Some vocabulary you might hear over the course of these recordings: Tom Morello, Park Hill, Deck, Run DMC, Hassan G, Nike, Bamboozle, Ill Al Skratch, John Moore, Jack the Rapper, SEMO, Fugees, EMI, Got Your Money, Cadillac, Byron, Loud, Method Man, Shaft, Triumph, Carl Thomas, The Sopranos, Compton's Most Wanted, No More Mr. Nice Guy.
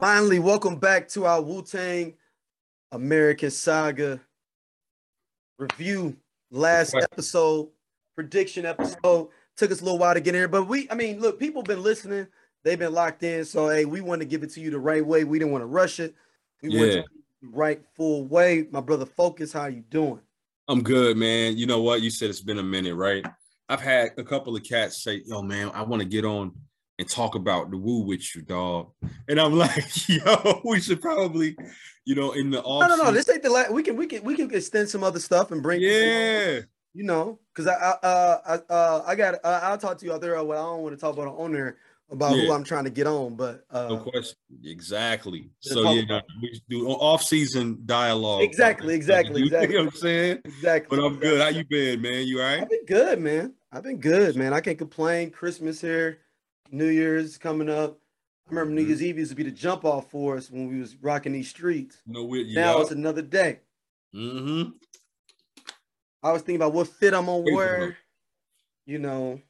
Finally, welcome back to our Wu-Tang American Saga review. Last episode, prediction episode. Took us a little while to get in here, but look, people been listening. They've been locked in, so hey, we want to give it to you the right way. We didn't want to rush it. We want to give it the right full way. My brother Focus, how you doing? I'm good, man. You know what? You said it's been a minute, right? I've had a couple of cats say, yo, man, I want to get on and talk about the Wu with you, dog. And I'm like, yo, we should probably, you know, in the off. No, this ain't the last. We can extend some other stuff and bring. Yeah. You know, because I'll talk to you out there. Well, I don't want to talk about it on there about who I'm trying to get on, but no question. Exactly. So we do off-season dialogue. Exactly. You know what I'm saying? Exactly. But I'm good. How you been, man? You all right? I've been good, man. I can't complain. Christmas here. New Year's coming up. I remember New Year's Eve used to be the jump off for us when we was rocking these streets. Now it's another day. Mm-hmm. I was thinking about what fit I'm gonna wear, you know,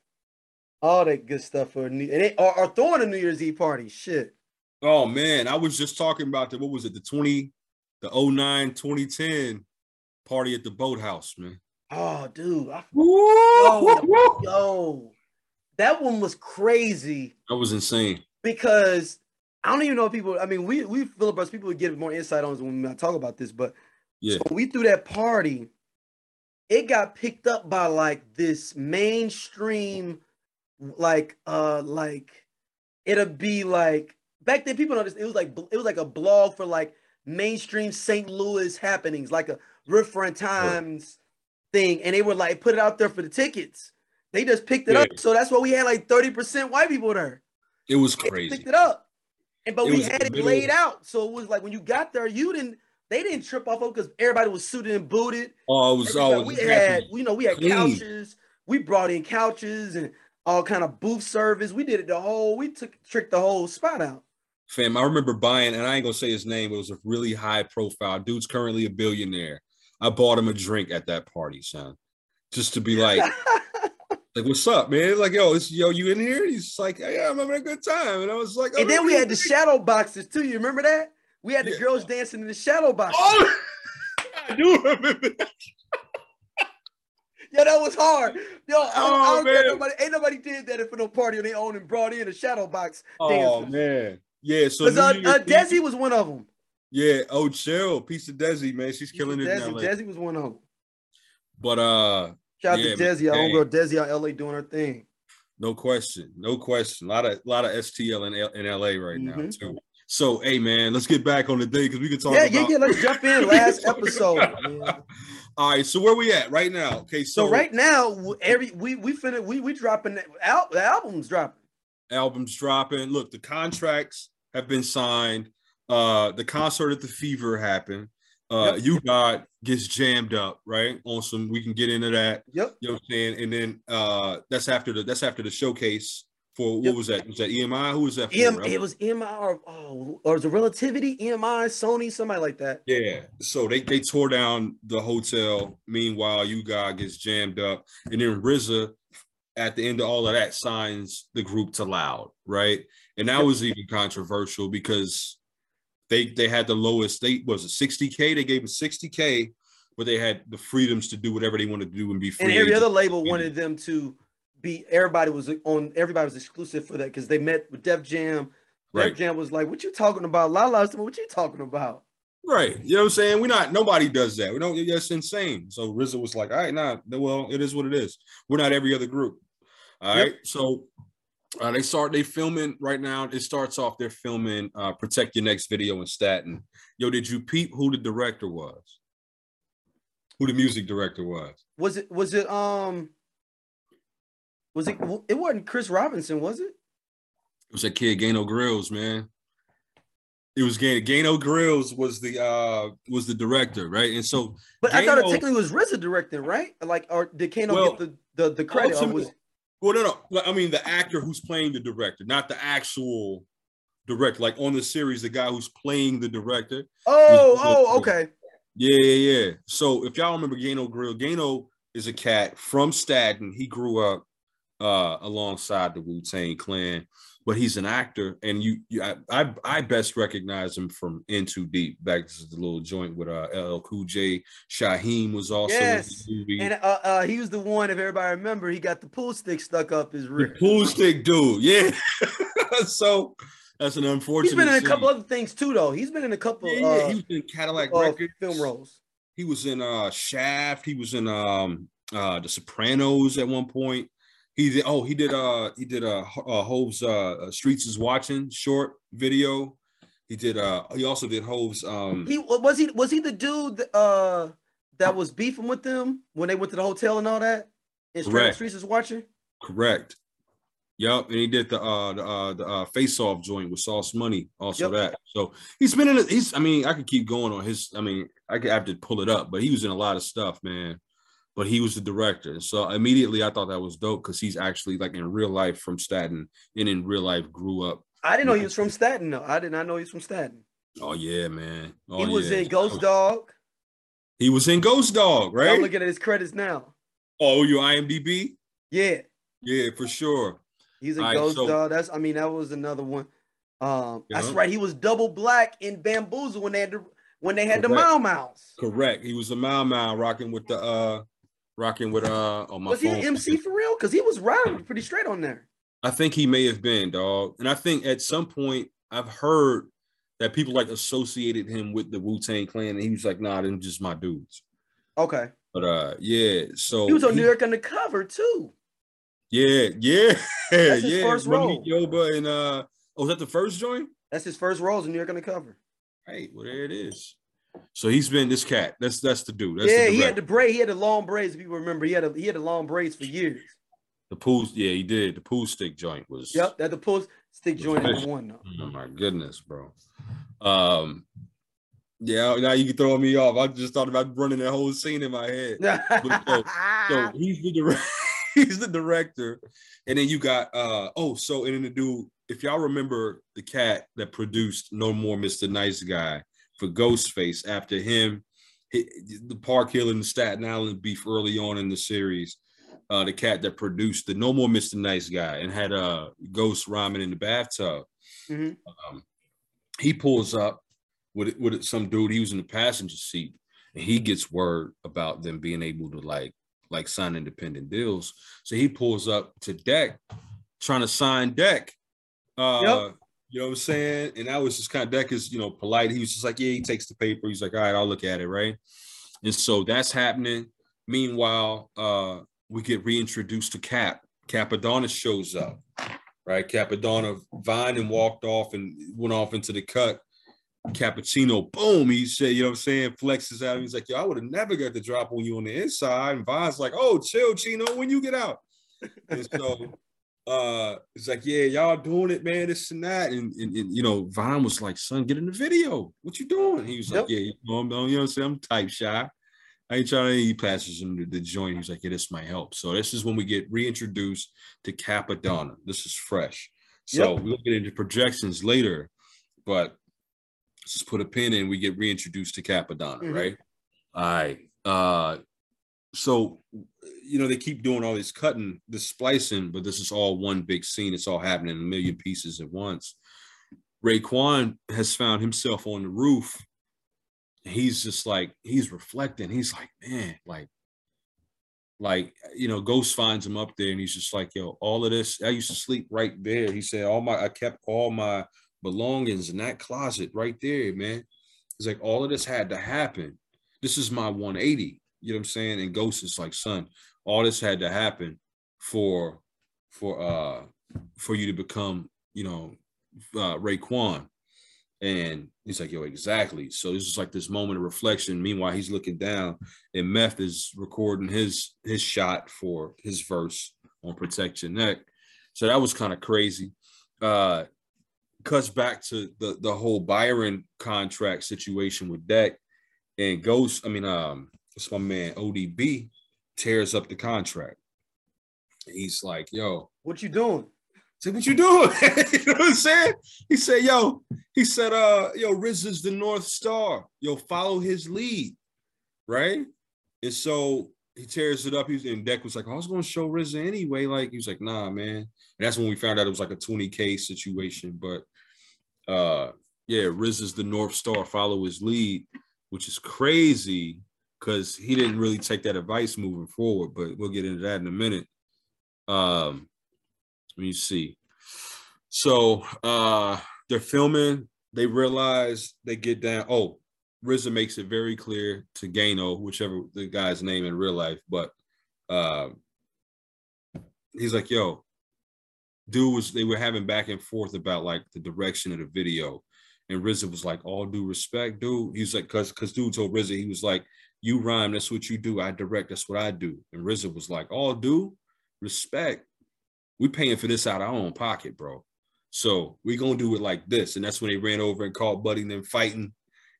all that good stuff for New. And they are throwing a New Year's Eve party. Shit. Oh man, I was just talking about that. What was it? The 09 2010 party at the Boathouse, man. Oh, dude. Yo. That one was crazy. That was insane. Because I don't even know if people, we filibuster, people would get more insight on us when we talk about this, but so when we threw that party, it got picked up by like this mainstream, like it'll be like, back then people noticed it was like a blog for like mainstream St. Louis happenings, like a Riverfront Times thing. And they were like, put it out there for the tickets. They just picked it up. So that's why we had like 30% white people there. It was crazy. They picked it up. But we had it laid out. So it was like when you got there, they didn't trip off of because everybody was suited and booted. Oh, it was always we had couches. We brought in couches and all kind of booth service. We did it tricked the whole spot out. Fam, I remember buying, and I ain't gonna say his name, it was a really high profile. Dude's currently a billionaire. I bought him a drink at that party, son. Just to be like like, what's up, man? Like, yo, you in here? He's like, hey, I'm having a good time. And I was like, and then we had the shadow boxes too. You remember that? We had the girls dancing in the shadow box. Oh, I do remember that. Yo, that was hard. Yo, I don't care, ain't nobody did that for no party on their own and brought in a shadow box. Oh man, yeah. So Desi was one of them. Yeah, Cheryl, peace to Desi, man. She's killing it now. Desi was one of them. But Shout out to Desi, our homegirl Desi out LA doing her thing. No question. A lot of STL in LA right now too. So hey man, let's get back on the day because we can talk. Yeah. Let's jump in. Last episode. All right, so where we at right now? Okay, so right now we dropping the album's dropping. Album's dropping. Look, the contracts have been signed. The concert at the Fever happened. U-God gets jammed up, right? On some, we can get into that. Yep. You know what I'm saying? And then that's after the showcase for what was that? Was that EMI? Who was that for? It was EMI or was it Relativity, EMI, Sony, somebody like that. Yeah. So they tore down the hotel. Meanwhile, U-God gets jammed up. And then RZA, at the end of all of that, signs the group to Loud, right? And that was even controversial because They had the lowest, they gave him 60K, but they had the freedoms to do whatever they wanted to do and be free. And every other label wanted them to be, everybody was exclusive for that because they met with Def Jam. Def Jam was like, what you talking about? Lala, what you talking about? Right. You know what I'm saying? Nobody does that. That's insane. So RZA was like, all right, it is what it is. We're not every other group. All right. So they filming right now. It starts off, they're filming Protect Your Next video in Staten. Yo, did you peep who the director was? Who the music director was? It wasn't Chris Robinson, was it? It was that kid, Gano Grills, man. It was Gano Grills was the director, right? And so I thought it technically was RZA directing, right? Like, or did Gano get the credit? Well, no. I mean, the actor who's playing the director, not the actual director. Like on the series, the guy who's playing the director. Okay. Yeah. So if y'all remember Gano Grill, Gano is a cat from Staten. He grew up alongside the Wu-Tang Clan, but he's an actor, and I best recognize him from In Too Deep. Back to the little joint with LL Cool J. Shaheem was also in the movie, and he was the one, if everybody remember, he got the pool stick stuck up his rib. The pool stick dude, yeah. So that's an unfortunate. He's been in a couple other things too, though. He's been in a couple. Yeah, he was in Cadillac Records film roles. He was in Shaft. He was in The Sopranos at one point. He did Hov's Streets is Watching short video. He also did Hov's was he the dude that was beefing with them when they went to the hotel and all that? And Streets is Watching? Correct. Yep, and he did the Face Off joint with Sauce Money, also that. So he's been in a, he's, I mean, I could keep going on his, I mean, I have to pull it up, but he was in a lot of stuff, man. But he was the director. So immediately I thought that was dope because he's actually like in real life from Staten and in real life grew up. I didn't know he was from Staten though. I did not know he was from Staten. Oh yeah, man. Oh, he was in Ghost Dog. He was in Ghost Dog, right? I'm looking at his credits now. Oh, your IMDb? Yeah. Yeah, for sure. He's a Ghost Dog. That's, I mean, that was another one. That's right. He was double black in Bamboozle when they had the Mau Mau's. Correct. He was a Mau Mau rocking with the was he an MC for real? Because he was riding pretty straight on there. I think he may have been, dog. And I think at some point I've heard that people like associated him with the Wu-Tang Clan, and he was like, "Nah, them just my dudes." Okay. But yeah. So he was on New York Undercover too. Yeah, yeah, that's his first role. Yoba and was that the first joint? That's his first role in New York Undercover. Hey, well there it is. So he's been this cat. That's the dude. That's he had the braid. He had the long braids. If you remember, he had the long braids for years. The pool, yeah, he did. The pool stick joint was. Yep, that the pool stick joint is one though. Oh my goodness, bro. Yeah, now you can throw me off. I just thought about running that whole scene in my head. But, so he's the director, and then you got and then the dude. If y'all remember the cat that produced No More Mr. Nice Guy. For Ghostface, after him, the Park Hill and the Staten Island beef early on in the series, the cat that produced the No More Mr. Nice Guy and had Ghost rhyming in the bathtub. Mm-hmm. He pulls up with some dude. He was in the passenger seat, and he gets word about them being able to like sign independent deals. So he pulls up to Deck, trying to sign Deck. Yep. You know what I'm saying? And I was just kind of, Deck is, you know, polite. He was just like, yeah, he takes the paper. He's like, all right, I'll look at it, right? And so that's happening. Meanwhile, we get reintroduced to Cappadonna shows up, right? Cappadonna vined and walked off and went off into the cut. Cappuccino, boom, he said, you know what I'm saying? Flexes out. He's like, yo, I would have never got the drop on you on the inside. And Vine's like, oh, chill, Chino, when you get out. And so... it's like, yeah, y'all doing it, man, this and that, and you know, Vine was like, son, get in the video, what you doing? He was like, yeah, you know what I'm saying, I'm type shy, I ain't trying to, he passes him the joint, he was like, yeah, this might help. So this is when we get reintroduced to Cappadonna. This is fresh, so we'll get into projections later, but let's just put a pin in, we get reintroduced to Cappadonna, right? All right, so, you know, they keep doing all this cutting, this splicing, but this is all one big scene. It's all happening in a million pieces at once. Raekwon has found himself on the roof. He's just like, he's reflecting. He's like, man, like, you know, Ghost finds him up there and he's just like, yo, all of this, I used to sleep right there. He said, I kept all my belongings in that closet right there, man. He's like, all of this had to happen. This is my 180. You know what I'm saying? And Ghost is like, son, all this had to happen for you to become, you know, Raekwon. And he's like, yo, exactly. So this is like this moment of reflection. Meanwhile, he's looking down and Meth is recording his shot for his verse on Protect Your Neck. So that was kind of crazy. Cuts back to the whole Byron contract situation with Deck and Ghost. It's my man ODB tears up the contract. He's like, yo, what you doing? I said, what you doing? You know what I'm saying? He said, yo, he said, RZA's the North Star. Yo, follow his lead, right? And so he tears it up. He was in Deck was like, I was going to show RZA anyway. Like, he was like, nah, man. And that's when we found out it was like a 20K situation. But yeah, RZA's the North Star, follow his lead, which is crazy because he didn't really take that advice moving forward. But we'll get into that in a minute. Let me see. So they're filming. They realize they get down. Oh, RZA makes it very clear to Gano, whichever the guy's name in real life, but he's like, yo, dude was, they were having back and forth about like the direction of the video. And RZA was like, all due respect, dude. He's like, cause dude told RZA, he was like, you rhyme, that's what you do. I direct, that's what I do. And RZA was like, all due respect. We paying for this out of our own pocket, bro. So we gonna do it like this. And that's when they ran over and called Buddy and them fighting.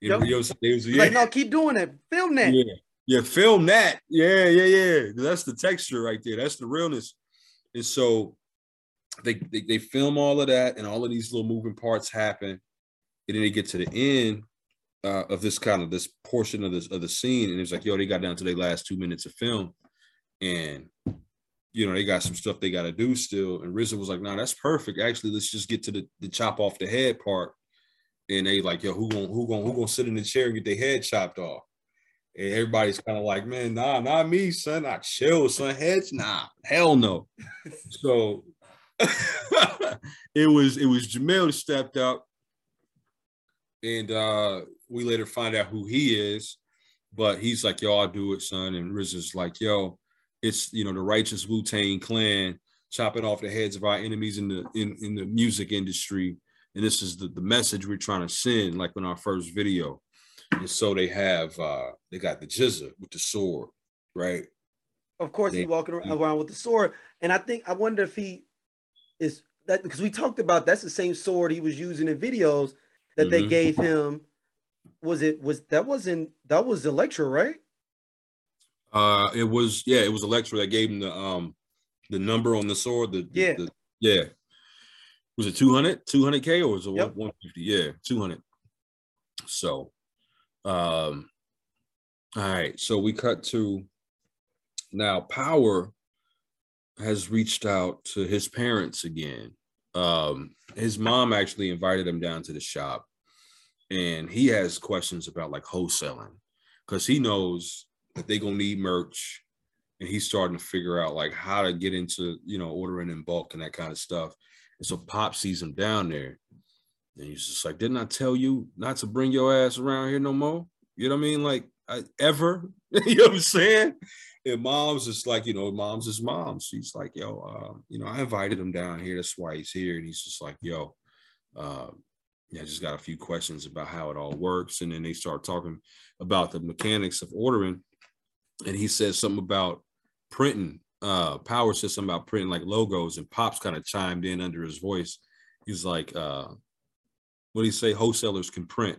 Yep. Yeah. Like, no, keep doing it. Film that. Yeah. Yeah, film that. Yeah, yeah, yeah. That's the texture right there. That's the realness. And so they film all of that, and all of these little moving parts happen. And then they get to the end of this kind of this portion of this of the scene. And it's like, yo, they got down to their last 2 minutes of film. And you know, they got some stuff they gotta do still. And RZA was like, nah, that's perfect. Actually, let's just get to the chop off the head part. And they like, yo, who gonna sit in the chair and get their head chopped off? And everybody's kind of like, man, nah, not me, son. I chill, son. Heads, nah, hell no. So it was Jamil who stepped up, and we later find out who he is. But he's like, yo, I'll do it, son. And RZA's like, yo, it's, you know, the righteous Wu-Tang Clan chopping off the heads of our enemies in the music industry. And this is the message we're trying to send, like in our first video. And so they have, they got the GZA with the sword, right? Of course, he's walking around with the sword. And I think, I wonder if he is, that because we talked about that's the same sword he was using in videos that they gave him. That was Elektra, right? It was Elektra that gave him the number on the sword. Was it 200K or was it 150? Yeah, 200. So, all right. So we cut to now. Power has reached out to his parents again. His mom actually invited him down to the shop, and he has questions about like wholesaling because he knows that they're gonna need merch, and he's starting to figure out like how to get into, you know, ordering in bulk and that kind of stuff. And so Pop sees him down there, and he's just like, didn't I tell you not to bring your ass around here no more? You know what I mean? Like, ever? You know what I'm saying? And Mom's just like, you know, Mom's his mom. She's like, yo, you know, I invited him down here. That's why he's here. And he's just like, yo, yeah, I just got a few questions about how it all works. And then they start talking about the mechanics of ordering. And he says something about printing. Power says something about printing like logos, and Pop's kind of chimed in under his voice. He's like, what do you say? Wholesalers can print.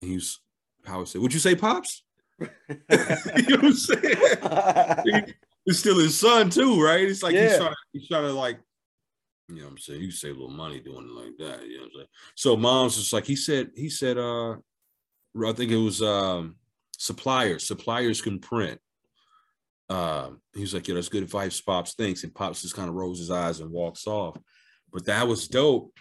And Power said, would you say Pops? You know what I'm saying? It's still his son too, right? It's like, yeah. he's trying to like, you know what I'm saying? You save a little money doing it like that. You know what I'm saying? So Mom's just like, he said, I think it was suppliers can print. He was like, yeah, that's good advice, Pops, thanks. And Pops just kind of rolls his eyes and walks off. But that was dope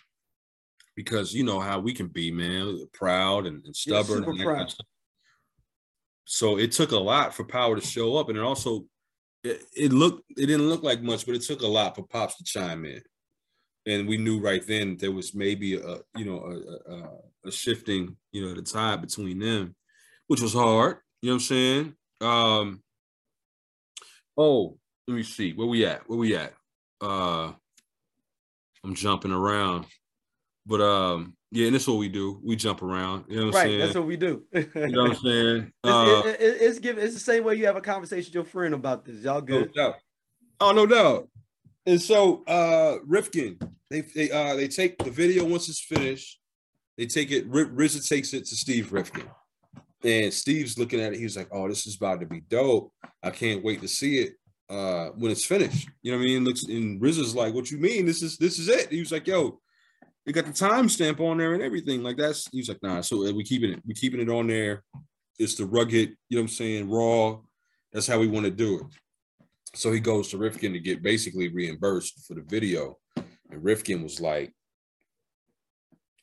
because you know how we can be, man, proud and stubborn. Yeah, super proud. So it took a lot for Power to show up. And it also, it didn't look like much, but it took a lot for Pops to chime in. And we knew right then there was maybe a shifting, you know, the tide between them, which was hard. You know what I'm saying? Oh, let me see. Where we at? I'm jumping around. But yeah, and that's what we do. We jump around. You know what I'm saying? Right, that's what we do. You know what I'm saying? It's the same way you have a conversation with your friend about this. Y'all good? No doubt. Oh, no doubt. And so Rifkin, they take the video once it's finished. They take it, RZA takes it to Steve Rifkin. And Steve's looking at it. He's like, oh, this is about to be dope. I can't wait to see it when it's finished. You know what I mean? And RZA's like, what you mean? This is it. He was like, yo, it got the timestamp on there and everything. Like that's, he was like, nah, so we're keeping it on there. It's the rugged, you know what I'm saying, raw That's how we want to do it. So he goes to Rifkin to get basically reimbursed for the video. And Rifkin was like,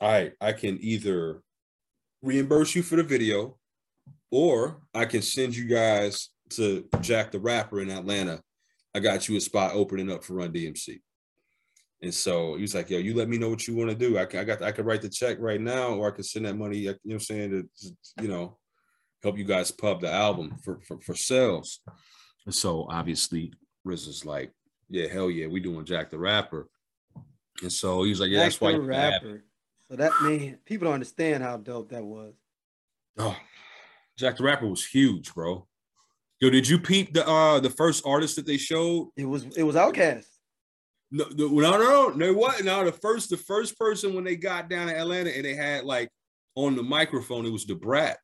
all right, I can either reimburse you for the video or I can send you guys to Jack the Rapper in Atlanta. I got you a spot opening up for Run DMC. And so he was like, yo, you let me know what you want to do. I could write the check right now, or I could send that money, you know what I'm saying, to, you know, help you guys pub the album for sales. And so obviously RZA's like, yeah, hell yeah, we doing Jack the Rapper. And so he was like, yeah, that's why. Rapper. So that means people don't understand how dope that was. Oh, Jack the Rapper was huge, bro. Yo, did you peep the first artist that they showed? It was Outkast. No, what? No, the first person when they got down to Atlanta and they had like on the microphone, it was the Brat.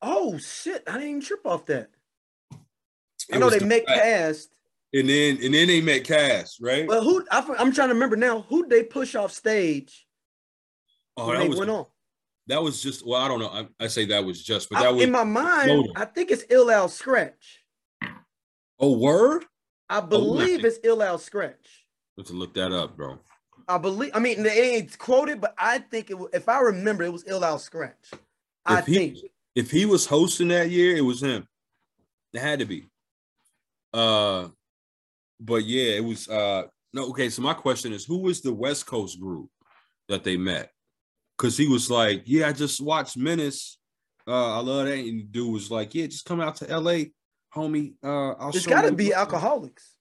Oh shit! I didn't even trip off that. I know they met Cass, and then they met Cass, right? Well, I'm trying to remember now. Who they push off stage? Oh, that was went on. That was just. Well, I don't know. I say that was just, but that was in my mind. Loaded. I think it's Ill Al Skratch. Oh, word. I believe it's Ill Al Skratch. Let's look that up, bro. I believe. I mean, it ain't quoted, but I think it. If I remember, it was Ill Al Skratch. I think if he was hosting that year, it was him. It had to be. But yeah, it was. No, okay. So my question is, who was the West Coast group that they met? Because he was like, yeah, I just watched Menace. I love that. And the dude was like, yeah, just come out to L.A., homie. It's got to be Alcoholics.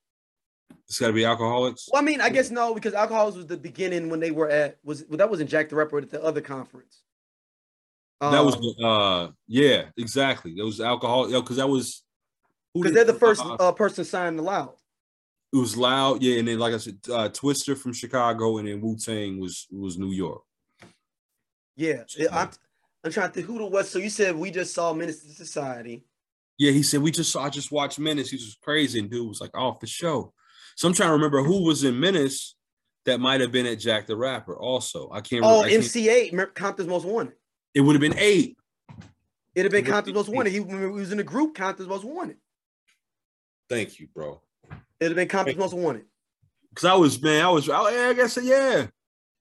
It's got to be Alcoholics? Well, I mean, I guess no, because Alcoholics was the beginning when they were at, that wasn't Jack the Rapper at the other conference. That was, yeah, exactly. That was Alcoholics. Because that was. Because they're the first person signed to Loud. It was Loud, yeah. And then, like I said, Twister from Chicago, and then Wu-Tang was New York. Yeah, I'm trying to think who the West. So you said we just saw Menace to Society. Yeah, he said I just watched Menace. He was crazy, and dude was like, "Oh, for sure." So I'm trying to remember who was in Menace that might have been at Jack the Rapper. Also, I can't. Oh, MC8, Compton's Most Wanted. It would have been 8. It'd have been Compton's Most Wanted. He was in the group Compton's Most Wanted. Thank you, bro. It'd have been Compton's Most Wanted. Because I guess yeah.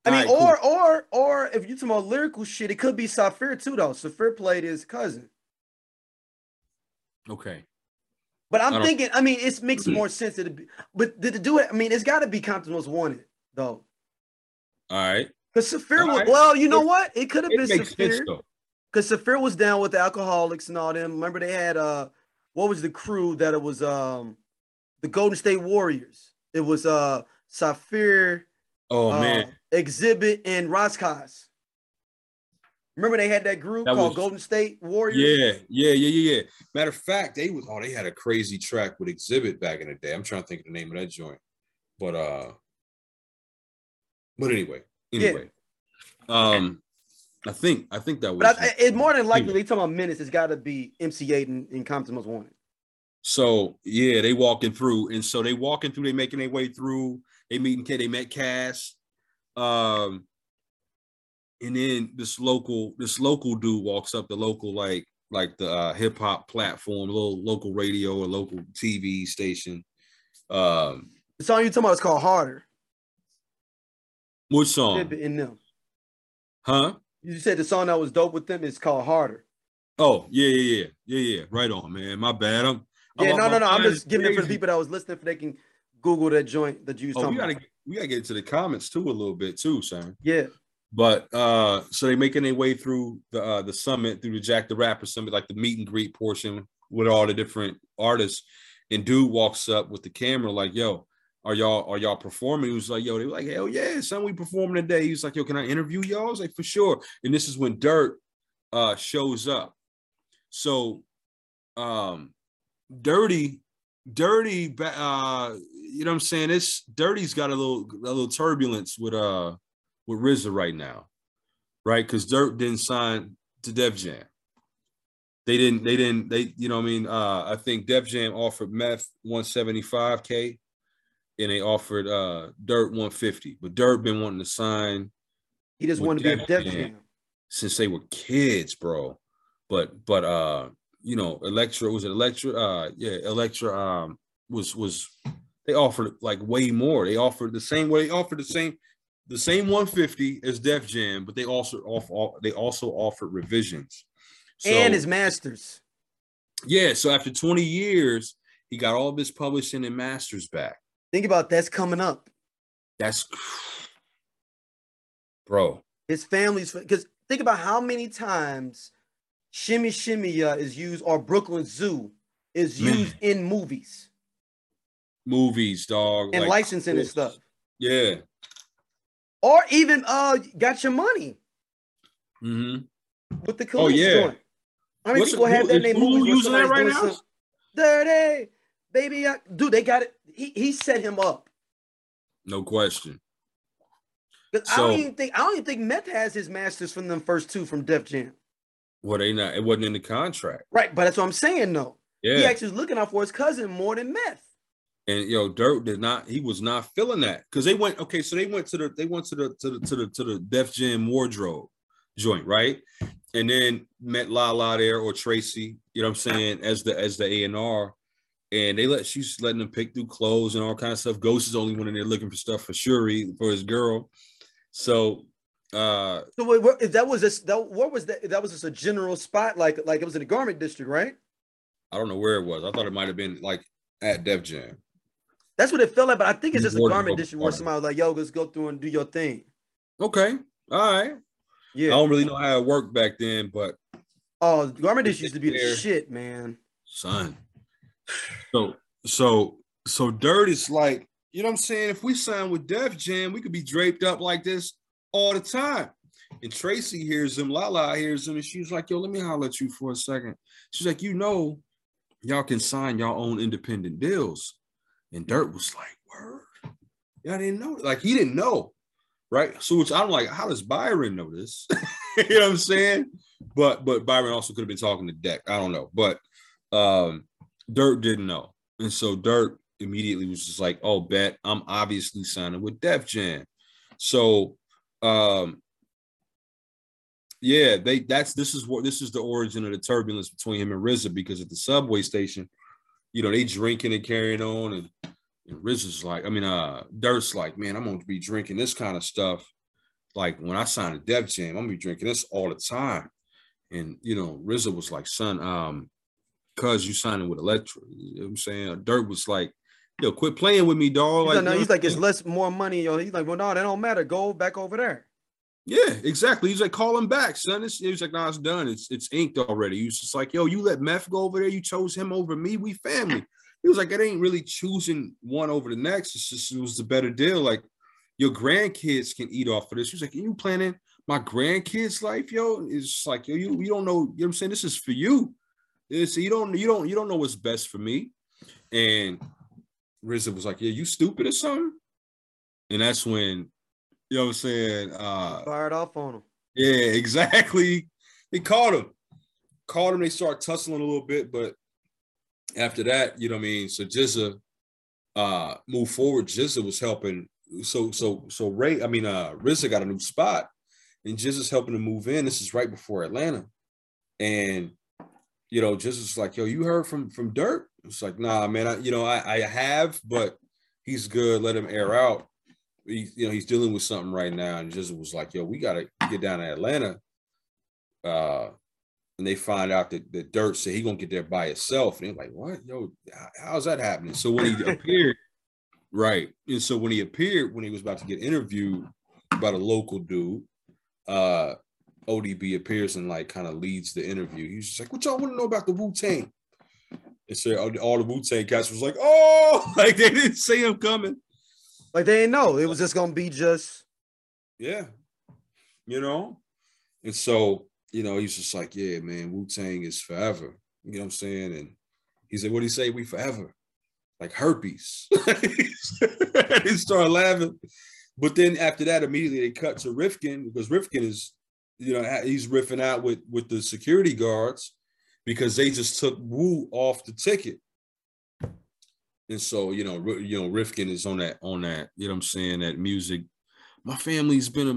I mean, or if you're talking about lyrical shit, it could be Saafir too, though. Saafir played his cousin. Okay. But I'm thinking, I mean, it makes more sense. But did it do it? I mean, it's got to be Compton's Most Wanted, though. All right. Because Saafir was, well, you know what? It could have been Saafir. Because Saafir was down with the Alcoholics and all them. Remember they had, what was the crew that it was, the Golden State Warriors. It was Saafir. Oh, man. Exhibit and Roscos. Remember they had that group called Golden State Warriors? Yeah. Matter of fact, they had a crazy track with Exhibit back in the day. I'm trying to think of the name of that joint. But anyway. Yeah. I think that was... But it more than likely, they talking about Menace, it's got to be MC8 and Compton's Most Wanted. So, yeah, they walking through. And so they walking through, they making their way through. They met Cass. And then this local dude walks up, the local like the hip hop platform, little local radio or local TV station. The song you talking about is called Harder. What song? In them. Huh? You said the song that was dope with them is called Harder. Oh yeah. Right on, man. My bad. I'm just giving it for the people that was listening, for they can Google that joint that you was talking about. We gotta get into the comments too a little bit too, Sam. Yeah. But so they making their way through the summit, through the Jack the Rapper summit, like the meet and greet portion with all the different artists. And dude walks up with the camera, like, "Yo, are y'all performing?" He was like, "Yo," they were like, "Hell yeah, son, we performing today." He was like, "Yo, can I interview y'all?" I was like, "For sure." And this is when Dirt shows up. So, Dirty, you know what I'm saying? Dirty's got a little turbulence with RZA right now, right? Because Dirt didn't sign to Def Jam. They you know what I mean? I think Def Jam offered Meth 175K and they offered Dirt 150, but Dirt been wanting to sign. He just wanted to be a Def Jam since they were kids, bro. But you know, Elektra, was it Elektra? Yeah, Elektra was they offered like way more. They offered the same way, they offered the same 150 as Def Jam, but they also offered revisions. So, and his masters. Yeah, so after 20 years, he got all of his publishing and masters back. Think about that's coming up. That's bro. His family's, because think about how many times Shimmy Shimmy is used, or Brooklyn Zoo is used in movies. Movies, dog. And like, licensing and stuff. Yeah. Or even Got Your Money. Mm-hmm. With the Coolest joint. I mean, people have that name. Who's using that right now? Dirty, baby. Dude, they got it. He set him up. No question. Because so, I don't even think Meth has his masters from them first two from Def Jam. Well, they not. It wasn't in the contract. Right, but that's what I'm saying, though. Yeah. He actually was looking out for his cousin more than Meth. And yo, Dirt did not. He was not feeling that, because they went. Okay, so they went to the Def Jam wardrobe joint, right? And then met Lala there, or Tracy, you know what I'm saying, as the A&R, and she's letting them pick through clothes and all kind of stuff. Ghost is the only one in there looking for stuff for Shuri, for his girl. So if that was that was just a general spot, like it was in the Garment District, right? I don't know where it was. I thought it might have been like at Def Jam. That's what it felt like, but I think it's just a Garment District where somebody was like, "Yo, let's go through and do your thing." Okay, all right. Yeah. I don't really know how it worked back then, but oh, Garment District used to be the shit, man. Son. So Dirt is like, you know what I'm saying? If we sign with Def Jam, we could be draped up like this all the time. And Tracy hears him, Lala hears him, and she's like, "Yo, let me holler at you for a second." She's like, "You know, y'all can sign y'all own independent deals." And Dirt was like, "Word, y'all didn't know." Like, he didn't know. Right, so which I'm like, how does Byron know this? You know what I'm saying? But Byron also could have been talking to Deck. I don't know, but Dirt didn't know, and so Dirt immediately was just like, "Oh, bet I'm obviously signing with Def Jam." So, yeah, this is the origin of the turbulence between him and RZA, because at the subway station, you know, they drinking and carrying on and RZA's like, Dirt's like, "Man, I'm going to be drinking this kind of stuff. Like, when I signed a Def Jam, I'm going to be drinking this all the time." And, you know, RZA was like, "Son, cuz you signing with Elektra." You know what I'm saying? Dirt was like, "Yo, quit playing with me, dog." He's like, "It's less, more money." Yo, he's like, "Well, no, that don't matter. Go back over there." Yeah, exactly. He's like, "Call him back, son." He's like, "Nah, it's done. It's inked already." He was just like, "Yo, you let Meth go over there. You chose him over me. We family." He was like, "It ain't really choosing one over the next. It's just, it was the better deal. Like, your grandkids can eat off of this." He was like, "Are you planning my grandkids' life, yo?" And it's like, "Yo, you don't know. You know what I'm saying? This is for you. It's, you don't know what's best for me." And RZA was like, "Yeah, you stupid or something." And that's when, you know what I'm saying, fired off on him. Yeah, exactly. He called him. They start tussling a little bit, but after that, you know what I mean, so GZA moved forward. GZA was helping. So RZA got a new spot, and GZA's helping to move in. This is right before Atlanta. And, you know, GZA's like, "Yo, you heard from Dirt?" It's like, "Nah, man, I have, but he's good. Let him air out. He's dealing with something right now." And GZA was like, "Yo, we got to get down to Atlanta." And they find out that Dirt said he gonna get there by himself, and they're like, "What? Yo, how's that happening?" So when he appeared, right? And so when he appeared, when he was about to get interviewed by the local dude, ODB appears and like kind of leads the interview. He's just like, "What y'all want to know about the Wu-Tang?" And so all the Wu-Tang cats was like, "Oh," like they didn't see him coming, like they didn't know it was just gonna be and so. You know, he's just like, "Yeah, man, Wu-Tang is forever." You know what I'm saying? And he said, "What do you say? We forever. Like herpes." He started laughing. But then after that, immediately they cut to Rifkin, because Rifkin is, you know, he's riffing out with the security guards, because they just took Wu off the ticket. And so, you know, Rifkin is on that, you know what I'm saying, that music. "My family's been a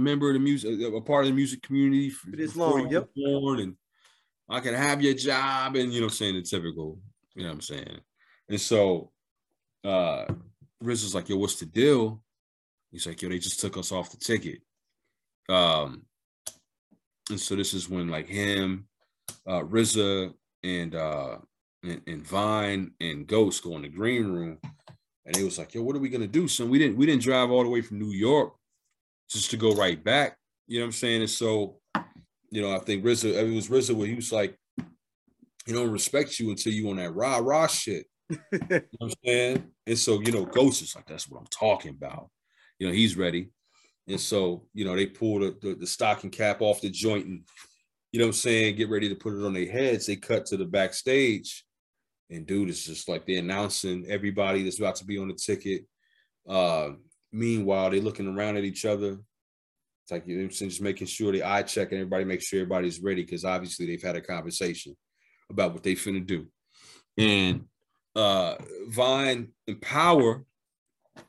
part of the music community for this long, born, and I can have your job, and you know what I'm saying, the typical, you know what I'm saying. And so Riz was like, yo, what's the deal? He's like, yo, they just took us off the ticket. And so this is when like him, RZA, and Vine and Ghost go in the green room, and they was like, yo, what are we gonna do, son? We didn't drive all the way from New York just to go right back. You know what I'm saying? And so, you know, I think RZA, it was RZA where he was like, he don't respect you until you on that rah-rah shit. You know what I'm saying? And so, you know, Ghost is like, that's what I'm talking about. You know, he's ready. And so, you know, they pull the stocking cap off the joint and, you know what I'm saying, get ready to put it on their heads. They cut to the backstage, and dude, it's just like they're announcing everybody that's about to be on the ticket. Meanwhile, they're looking around at each other. It's like, you know what I'm saying, just making sure they eye check and everybody make sure everybody's ready, because obviously they've had a conversation about what they finna do. And Vine and Power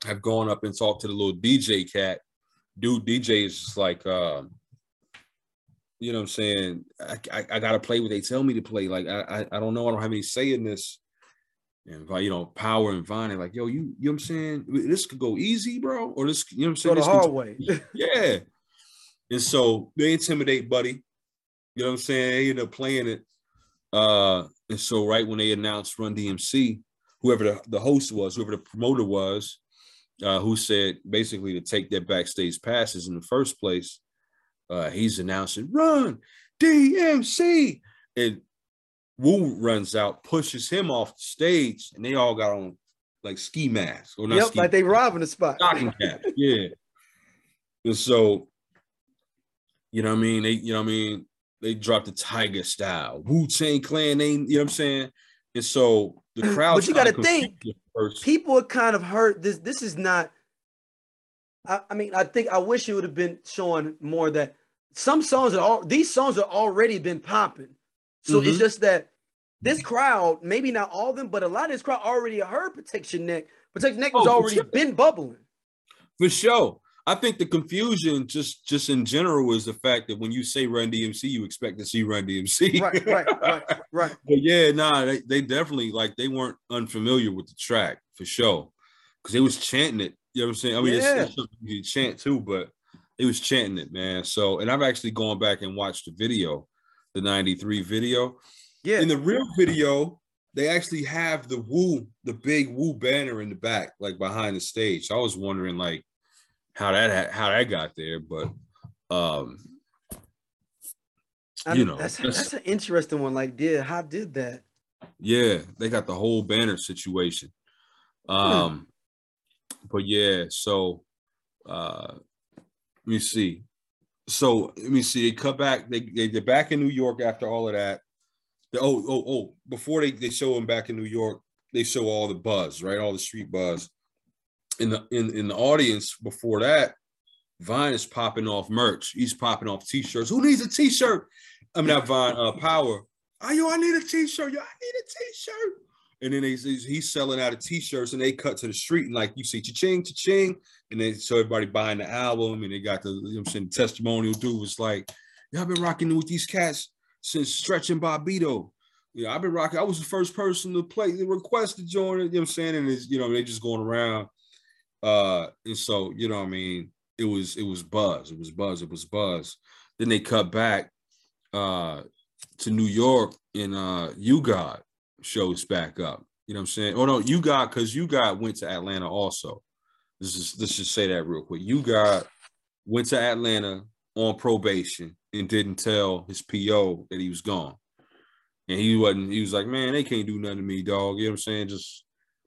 have gone up and talked to the little DJ cat. Dude, DJ is just like, you know what I'm saying, I got to play what they tell me to play. Like, I don't know. I don't have any say in this. And, you know, Power and Vine are like, yo, you know what I'm saying? This could go easy, bro. Or this, you know what I'm saying? Go the hard way. Yeah. And so they intimidate Buddy. You know what I'm saying? They end up playing it. And so right when they announced Run DMC, whoever the host was, whoever the promoter was, who said basically to take their backstage passes in the first place, he's announcing Run DMC, and Wu runs out, pushes him off the stage, and they all got on like ski masks or not. Yep, like they robbing the spot. Stocking cap, yeah. And so, you know what I mean? They dropped the Tiger style. Wu-Tang Clan name, you know what I'm saying? And so the crowd. But you got to think, people are kind of hurt. This is not. I mean, I think I wish it would have been showing more that. Some songs are all these songs are already been popping, so It's just that this crowd, maybe not all of them, but a lot of this crowd already heard Protection Neck. Protection Neck has already been bubbling. For sure, I think the confusion just in general is the fact that when you say Run DMC, you expect to see Run DMC. Right. But yeah, nah, they definitely like they weren't unfamiliar with the track for sure, because they was chanting it. You know what I'm saying? I mean, It's something you chant too, but. It was chanting it, man. So, and I've actually gone back and watched the video, the 93 video. Yeah. In the real video, they actually have the big Wu banner in the back, like behind the stage. So I was wondering like how that got there, but you know. That's an interesting one. Like, how did that? Yeah, they got the whole banner situation. But yeah, so let me see. So let me see. They come back. They're back in New York after all of that. Before they show them back in New York, they show all the buzz, right? All the street buzz. In the audience before that, Vine is popping off merch. He's popping off t-shirts. Who needs a t-shirt? I mean, not Vine. Power. Oh, yo, I need a t-shirt. Yo, I need a t-shirt. And then he's selling out of t-shirts, and they cut to the street, and like you see, cha-ching, cha-ching, and then so everybody buying the album, and they got the, you know what I'm saying, the testimonial dude was like, "Y'all been rocking with these cats since Stretch and Bobbito. You know, I've been rocking. I was the first person to play the request to join." You know what I'm saying? And it's, you know, they just going around, and so, you know what I mean, it was buzz, it was buzz. Then they cut back to New York, and U-God shows back up, you know what I'm saying? Oh no, U-God, because U-God went to Atlanta also. Let's just say that real quick. U-God went to Atlanta on probation and didn't tell his PO that he was gone. And he was like, man, they can't do nothing to me, dog. You know what I'm saying? Just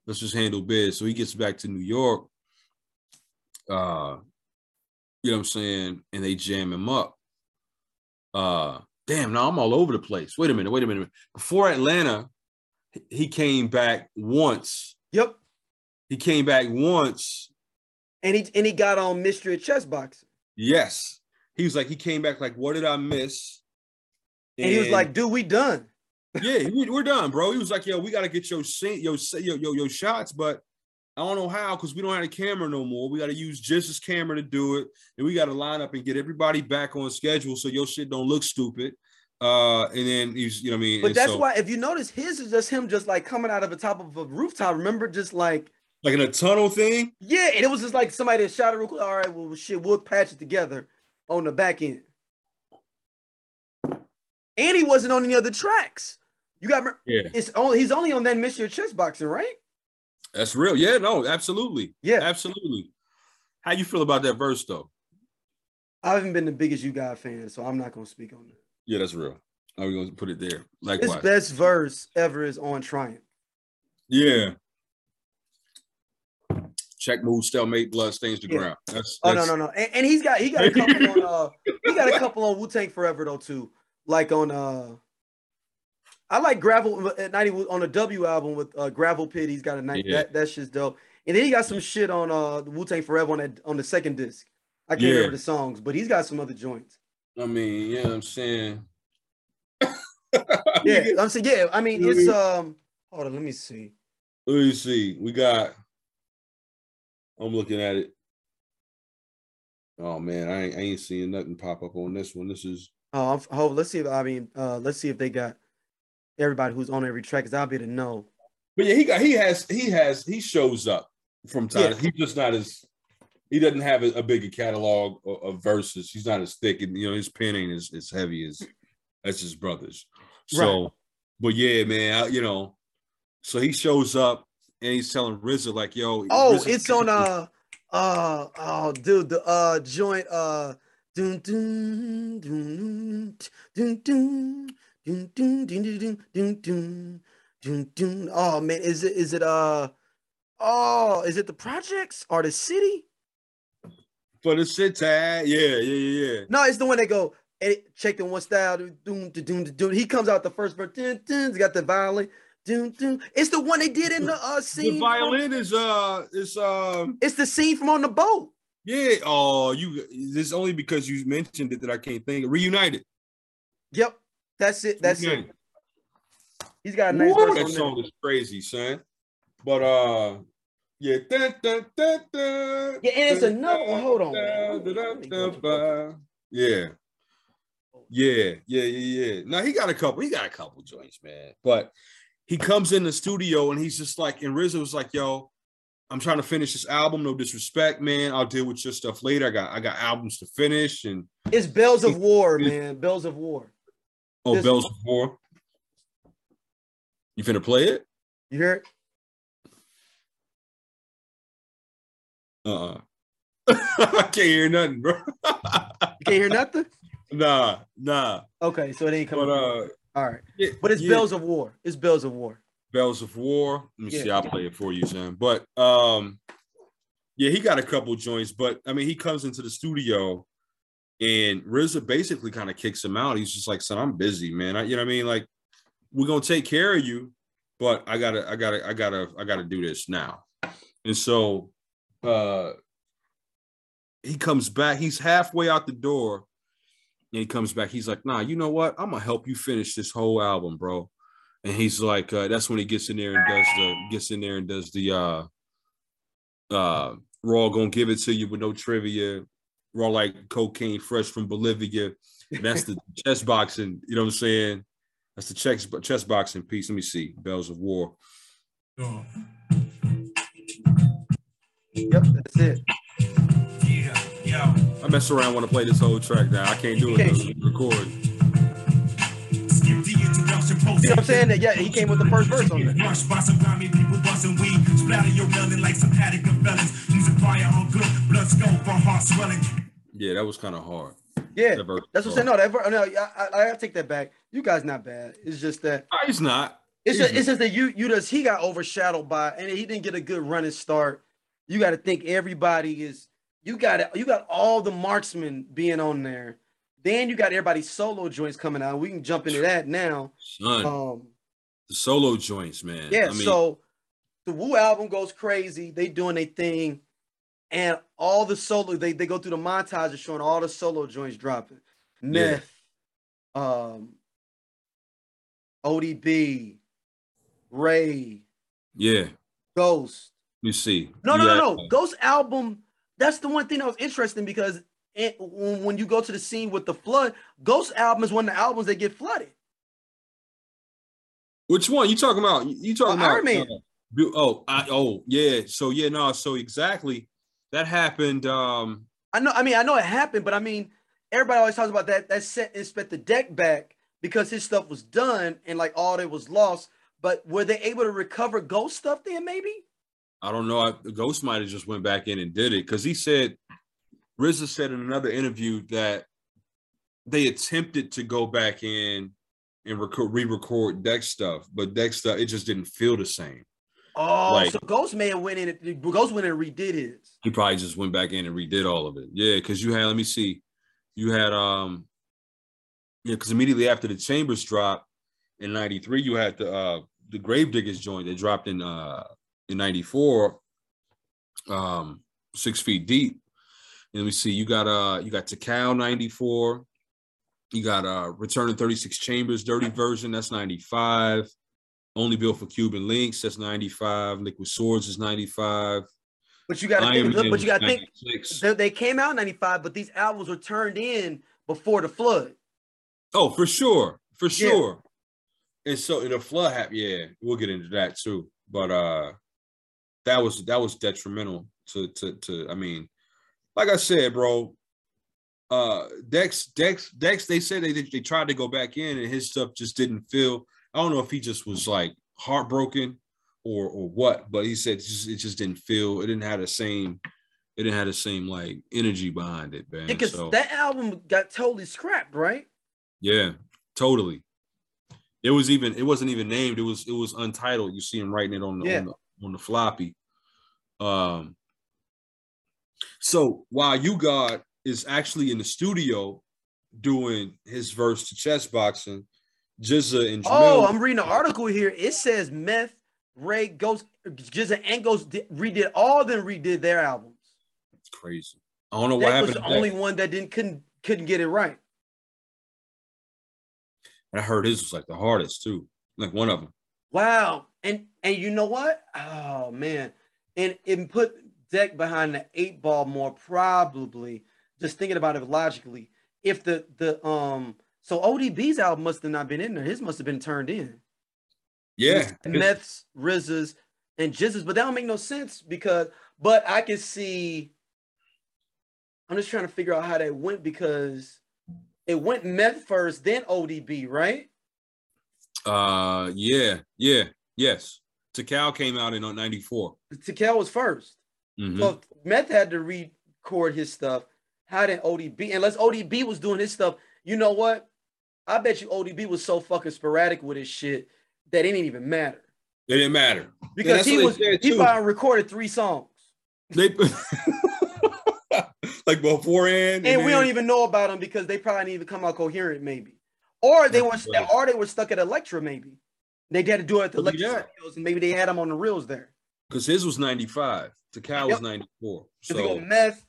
let's just handle biz. So he gets back to New York, you know what I'm saying, and they jam him up. Damn, now I'm all over the place. Wait a minute. Before Atlanta, he came back once. Yep. He came back once. And he got on Mystery Chess Boxing. Yes. He was like, he came back like, what did I miss? And he was like, dude, we done. Yeah, we're done, bro. He was like, yo, we got to get your shots, but I don't know how, because we don't have a camera no more. We got to use GZA's camera to do it. And we got to line up and get everybody back on schedule so your shit don't look stupid. And then he's, you know what I mean? But that's so, why, if you notice, his is just him just like coming out of the top of a rooftop. Remember, just like in a tunnel thing? Yeah, and it was just like somebody shot it real quick. All right, well, shit, we'll patch it together on the back end. And he wasn't on any other tracks. You got, yeah. It's only, he's only on that Mr. Chess Boxing, right? That's real. Yeah, no, absolutely. Yeah, absolutely. How you feel about that verse though? I haven't been the biggest U-God fan, so I'm not gonna speak on that. Yeah, that's real. I'm gonna put it there. Likewise. His best verse ever is on Triumph. Yeah. Check, move, stalemate, blood stains the ground. That's... Oh no. And he got a couple on Wu-Tang Forever though too. Like on I like Gravel at 90 on the W album with Gravel Pit. He's got a 90. Yeah. That shit's dope. And then he got some shit on Wu-Tang Forever on the second disc. I can't remember the songs, but he's got some other joints. I mean, yeah, you know what I'm saying. Yeah, I'm saying, yeah. I mean, it's hold on, let me see. Let me see. We got. I'm looking at it. Oh man, I ain't seeing nothing pop up on this one. This is let's see if let's see if they got everybody who's on every track, because I'll be to know. But yeah, he shows up from time. Yeah. He's just not as he doesn't have a bigger catalog of verses. He's not as thick, and you know his pen ain't as heavy as his brothers. So, right. But yeah, man, so he shows up. And he's telling RZA like, yo. Oh, RZA, it's on joint Oh man, is it the projects or the city? For the city, yeah. No, it's the one that go check the one style. He comes out the first verse. He's got the violin. It's the one they did in the scene. The violin it's the scene from On the Boat. Yeah. Oh, it's only because you mentioned it that I can't think. Reunited. Yep. That's it. That's Reunited. It. He's got a nice verse on that song is crazy, son. But yeah. Yeah, and it's another one. Hold on. Yeah. Now he got a couple joints, man. But he comes in the studio and he's just like, and RZA was like, yo, I'm trying to finish this album. No disrespect, man. I'll deal with your stuff later. I got albums to finish. And it's Bells of War, man. Bells of War. Oh, Bells of War. You finna play it? You hear it? I can't hear nothing, bro. You can't hear nothing? Nah. Okay, so it ain't coming. But, all right, yeah, but it's Bells of War. It's Bells of War. Bells of War. Let me see. I'll play it for you, Sam. But yeah, he got a couple joints. But I mean, he comes into the studio, and RZA basically kind of kicks him out. He's just like, "Son, I'm busy, man. You know what I mean? Like, we're gonna take care of you, but I gotta do this now." And so he comes back. He's halfway out the door. And he comes back. He's like, nah, you know what? I'm going to help you finish this whole album, bro. And he's like, that's when he gets in there and does the Raw gonna give it to you with no trivia. Raw like cocaine fresh from Bolivia. And that's the chess boxing. You know what I'm saying? That's the chess boxing piece. Let me see. Bells of War. Oh. Yep, that's it. I mess around when I play this whole track now. I can't do it. Record. See what I'm saying? That yeah, he came with the first verse on that. March by some grimy people busting weed, splatter your melon like some attic of felons. Using fire on good blood scope for heart swelling. Yeah, that was kind of hard. Yeah, that's what I'm saying. No, I take that back. You guys not bad. It's just that he's not. It's just that he got overshadowed by, and he didn't get a good running start. You got to think everybody is. You got all the marksmen being on there. Then you got everybody's solo joints coming out. We can jump into that now. Son, the solo joints, man. Yeah, so the Wu album goes crazy. They doing their thing. And all the solo, they go through the montage of showing all the solo joints dropping. Meth, ODB, Ray. Yeah. Ghost. You see. No. Ghost album... That's the one thing that was interesting because it, when you go to the scene with the flood, Ghost album is one of the albums that get flooded. Which one you talking about? You talking about Iron Man? Oh yeah. So yeah, no. So exactly, that happened. I know it happened, but I mean, everybody always talks about that. That set and spent the Deck back because his stuff was done and like all that was lost. But were they able to recover Ghost stuff then? Maybe. I don't know. Ghost might have just went back in and did it because he said, RZA said in another interview that they attempted to go back in and re-record Deck stuff, but Deck stuff, it just didn't feel the same. Oh, like, so Ghost may have went in and, redid his. He probably just went back in and redid all of it. Yeah, because you had, let me see. You had, yeah, because immediately after the Chambers drop in 93, you had the Gravediggers joint that dropped in 94, 6 Feet Deep. And let me see, you got Tical 94. You got Return of 36 Chambers, Dirty Version, that's 95. Only Built for Cuban Links, that's 95. Liquid Swords is 95. But you got to think, they came out in 95, but these albums were turned in before the flood. Oh, for sure, for sure. Yeah. And so the flood happened, yeah, we'll get into that too. But that was detrimental to I mean, like I said, bro. Dex, they said they tried to go back in and his stuff just didn't feel. I don't know if he just was like heartbroken or what, but he said it just didn't feel. It didn't have the same like energy behind it, man. Because so, that album got totally scrapped, right? Yeah, totally. It wasn't even named. It was untitled. You see him writing it on the floppy. So while U-God is actually in the studio doing his verse to Chess Boxing, GZA and Jamel. Oh, I'm reading an article here. It says Meth, Ray, Ghost, GZA, and Ghost redid their albums. It's crazy. I don't know what happened. That was the only one that couldn't get it right. And I heard his was like the hardest too, like one of them. Wow, and you know what? Oh man, and it put Deck behind the 8 ball more probably. Just thinking about it logically, if so ODB's album must have not been in there. His must have been turned in. Yeah. Meth's, RZA's, and GZA's, but that don't make no sense but I can see. I'm just trying to figure out how that went because it went Meth first, then ODB, right? Yes. Tical came out in 94. Tical was first. Mm-hmm. So Meth had to record his stuff. How did ODB, unless ODB was doing his stuff, you know what? I bet you ODB was so fucking sporadic with his shit that it didn't even matter. It didn't matter. Because he probably recorded 3 songs. Like beforehand. And we don't even know about them because they probably didn't even come out coherent maybe. Or they were stuck at Elektra maybe. They had to do it at the Elektra studios and maybe they had them on the reels there. Because his was 95. Tical was 94. So they go Meth.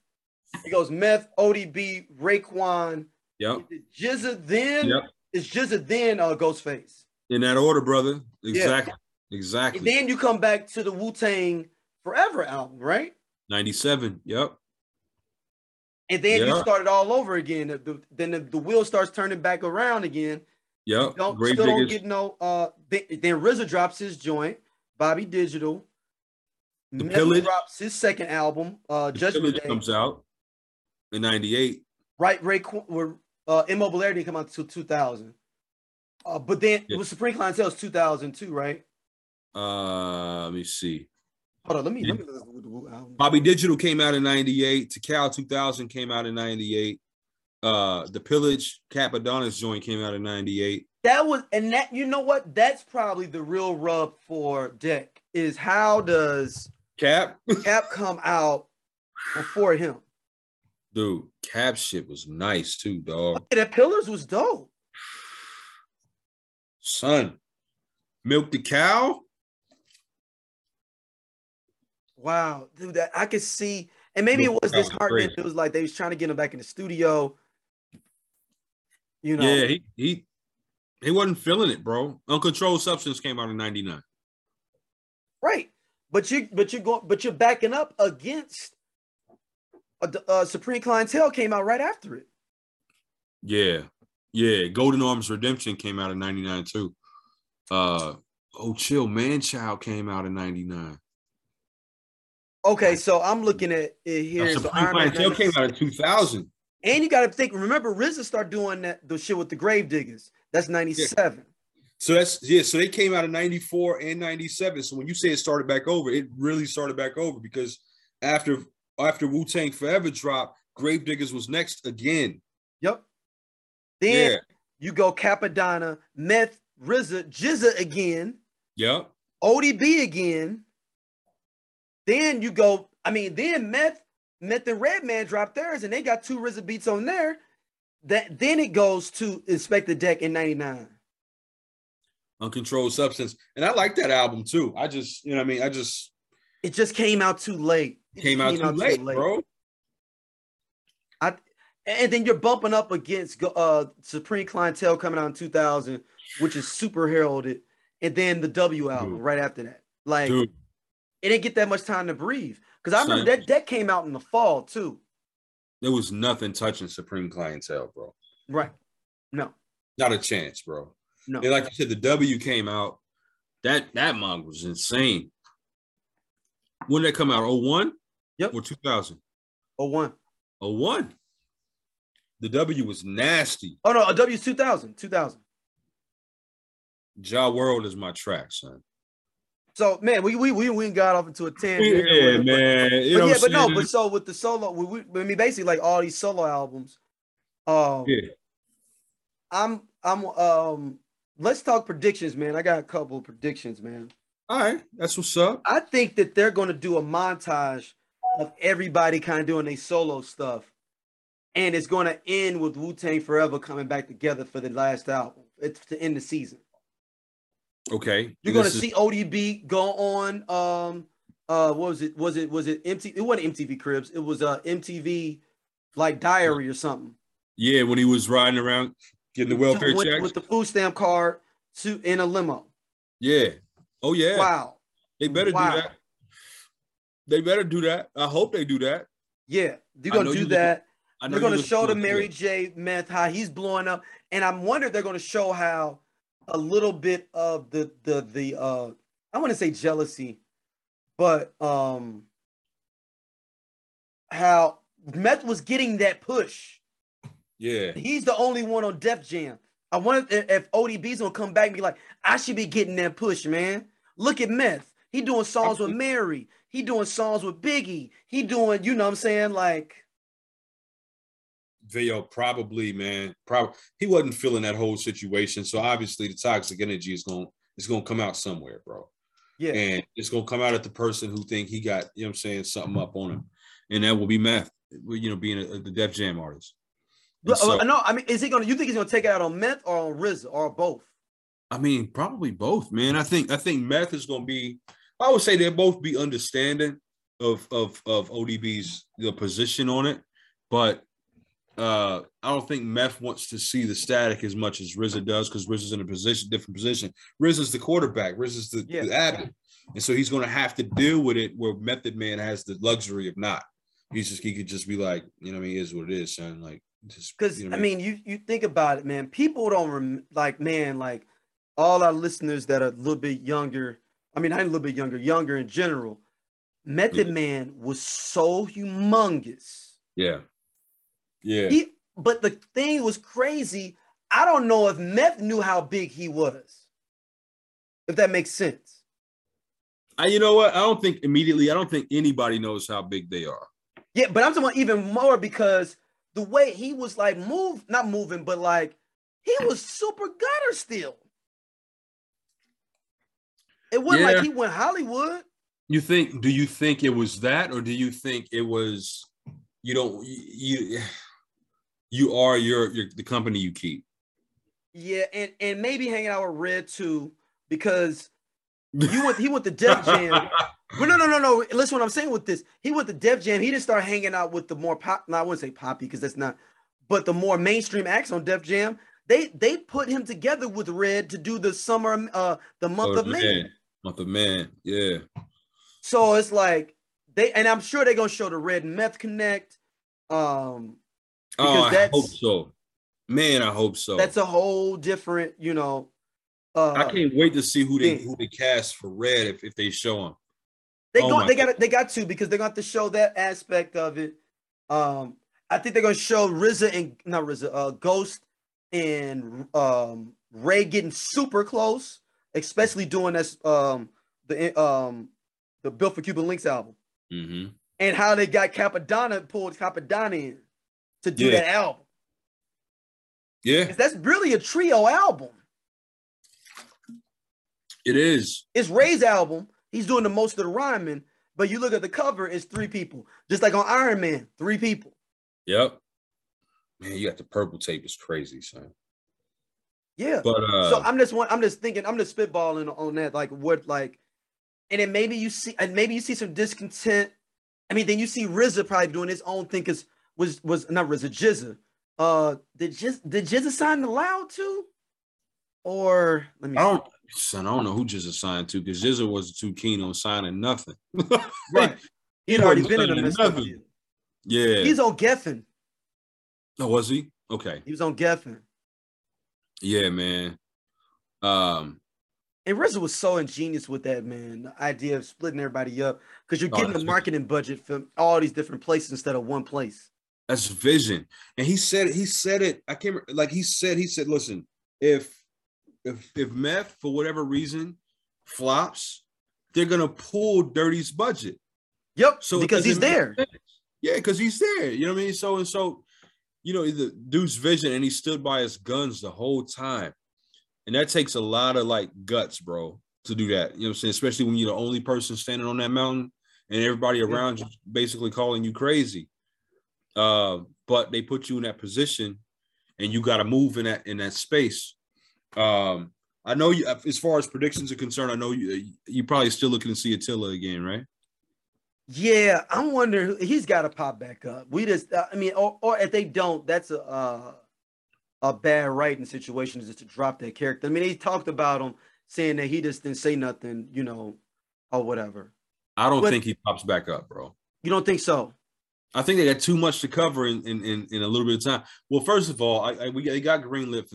It goes Meth, ODB, Raekwon. Yep. GZA then. Yep. It's GZA then Ghostface. In that order, brother. Exactly. Yeah. Exactly. And then you come back to the Wu-Tang Forever album, right? 97. Yep. And then you started all over again. Then the wheel starts turning back around again. Yep. Don't get no. Then RZA drops his joint, Bobby Digital. Meth drops his second album, Judgment Day. Comes out. In 98, right? Raekwon, Immobiliary didn't come out until 2000, but then with Supreme Clientele is 2002, right? Let me see. Hold on, let me listen to the Wu album. Bobby Digital came out in 98. Tical 2000 came out in 98. The Pillage Cappadonna's joint came out in 98. That you know what? That's probably the real rub for Deck is how does Cap come out before him? Dude, Cap shit was nice too, dog. That Pillars was dope. Son, Milk the Cow. Wow, dude, that I could see. And maybe it was disheartening. It was like they was trying to get him back in the studio. You know. Yeah, he wasn't feeling it, bro. Uncontrolled Substance came out in 99. Right. But you're backing up against Supreme Clientele came out right after it. Yeah. Yeah. Golden Arms Redemption came out in 99 too. Oh, chill. Man Child came out in 99. Okay, so I'm looking at it here. Now, Supreme Clientele came out in 2000. And you got to think, remember, RZA started doing that, the shit with the Grave Diggers. That's 97. Yeah. So that's, yeah, so they came out in 94 and 97. So when you say it started back over, it really started back over, because after Wu-Tang Forever dropped, Grave Diggers was next again. Yep. Then you go Cappadonna, Meth, RZA, GZA again. Yep. ODB again. Then you go, I mean, then Meth and Redman dropped theirs, and they got two RZA beats on there. That then it goes to Inspector Deck in 99. Uncontrolled Substance. And I like that album too. I just, you know what I mean? I just, it just came out too late. Came out too late, bro. And then you're bumping up against Supreme Clientele coming out in 2000, which is super heralded. And then the W album right after that. Like, it didn't get that much time to breathe. Because I remember that came out in the fall too. There was nothing touching Supreme Clientele, bro. Right. No. Not a chance, bro. No. And like you said, the W came out. That manga was insane. When did that come out? 01? Yep. Or 2000? 01. 01. The W was nasty. Oh, no. A W's 2000. 2000. Ja World is my track, son. So, man, we got off into a tangent. Yeah, man. But so with the solo, I mean, basically, like, all these solo albums. Let's talk predictions, man. I got a couple of predictions, man. All right, that's what's up. I think that they're going to do a montage of everybody kind of doing their solo stuff, and it's going to end with Wu-Tang Forever coming back together for the last album. It's to end the season. Okay, you're going to see ODB go on. What was it? Was it MTV? It wasn't MTV Cribs. It was MTV like Diary or something. Yeah, when he was riding around getting the welfare check with the food stamp card in a limo. Yeah. Oh, yeah. Wow. They better do that. They better do that. I hope they do that. Yeah, they're going to do that. They're going to show the Mary J. Meth how he's blowing up. And I'm wondering if they're going to show how a little bit of the I want to say jealousy, but how Meth was getting that push. Yeah. He's the only one on Def Jam. I wonder if ODB's going to come back and be like, I should be getting that push, man. Look at Meth. He doing songs with Mary. He doing songs with Biggie. He doing, you know what I'm saying, like. They are probably, man. Probably he wasn't feeling that whole situation. So obviously the toxic energy is gonna come out somewhere, bro. Yeah. And it's gonna come out at the person who think he got, you know what I'm saying, something up on him. And that will be Meth, you know, being the Def Jam artist. So, no, I mean, you think he's gonna take it out on Meth or on RZA or both? I mean, probably both, man. I think Meth is gonna be, I would say they'll both be understanding of ODB's position on it, but I don't think Meth wants to see the static as much as RZA does, because RZA's in a different position. RZA's the quarterback, RZA's the admin. And so he's gonna have to deal with it where Method Man has the luxury of not. He could just be like, you know what I mean, it is what it is, son. Like, because you know, I mean, you think about it, man. People don't like all our listeners that are a little bit younger. I mean, not a little bit younger in general. Method Man was so humongous. Yeah, yeah. But the thing was crazy. I don't know if Meth knew how big he was. If that makes sense. You know what? I don't think immediately. I don't think anybody knows how big they are. Yeah, but I'm talking about even more because. The way he was like not moving, but like he was super gutter still. It wasn't like he went Hollywood. Do you think it was that, or do you think it was you are your the company you keep? Yeah, and maybe hanging out with Red too, because he went to Def Jam. But no. Listen, what I'm saying with this, he went to Def Jam. He didn't start hanging out with the more pop. No, I wouldn't say poppy because that's not. But the more mainstream acts on Def Jam, they put him together with Red to do the summer, the month of May. Month of May, yeah. So it's like I'm sure they're gonna show the Red and Meth connect. Oh, I hope so. Man, I hope so. That's a whole different, you know. I can't wait to see who they cast for Red if they show him. They got to because they got to show that aspect of it. I think they're gonna show Ghost and Ray getting super close, especially doing this the Built for Cuban Links album, mm-hmm. and how they got pulled Cappadonna in to do that album. Yeah, that's really a trio album. It is. It's Ray's album. He's doing the most of the rhyming, but you look at the cover, it's three people. Just like on Iron Man, three people. Yep. Man, you got the purple tape. It's crazy, son. Yeah. But so I'm just spitballing on that. Like what, like, and then maybe you see some discontent. I mean, then you see RZA probably doing his own thing because was not RZA, GZA. Did GZA sign the Loud too? Or let me. I don't know who GZA signed to because GZA wasn't too keen on signing nothing. Right. He'd already been in nothing. Yeah. He's on Geffen. Oh, was he? Okay. He was on Geffen. Yeah, man. And RZA was so ingenious with that, man. The idea of splitting everybody up because you're getting the marketing budget from all these different places instead of one place. That's vision. And he said it. I can't remember, like he said, listen, if Meth, for whatever reason, flops, they're going to pull Dirty's budget. Yep, so because he's there. Sense. Yeah, because he's there. You know what I mean? So, you know, the dude's vision, and he stood by his guns the whole time. And that takes a lot of, like, guts, bro, to do that. You know what I'm saying? Especially when you're the only person standing on that mountain and everybody around you basically calling you crazy. But they put you in that position, and you got to move in that space. I know you, as far as predictions are concerned, I know you're probably still looking to see Attila again, right? Yeah, I'm wondering, he's got to pop back up. We just, I mean, or if they don't, that's a bad writing situation just to drop that character. I mean, they talked about him saying that he just didn't say nothing, you know, or whatever. I don't think he pops back up, bro. You don't think so? I think they got too much to cover in a little bit of time. Well, first of all, they got greenlit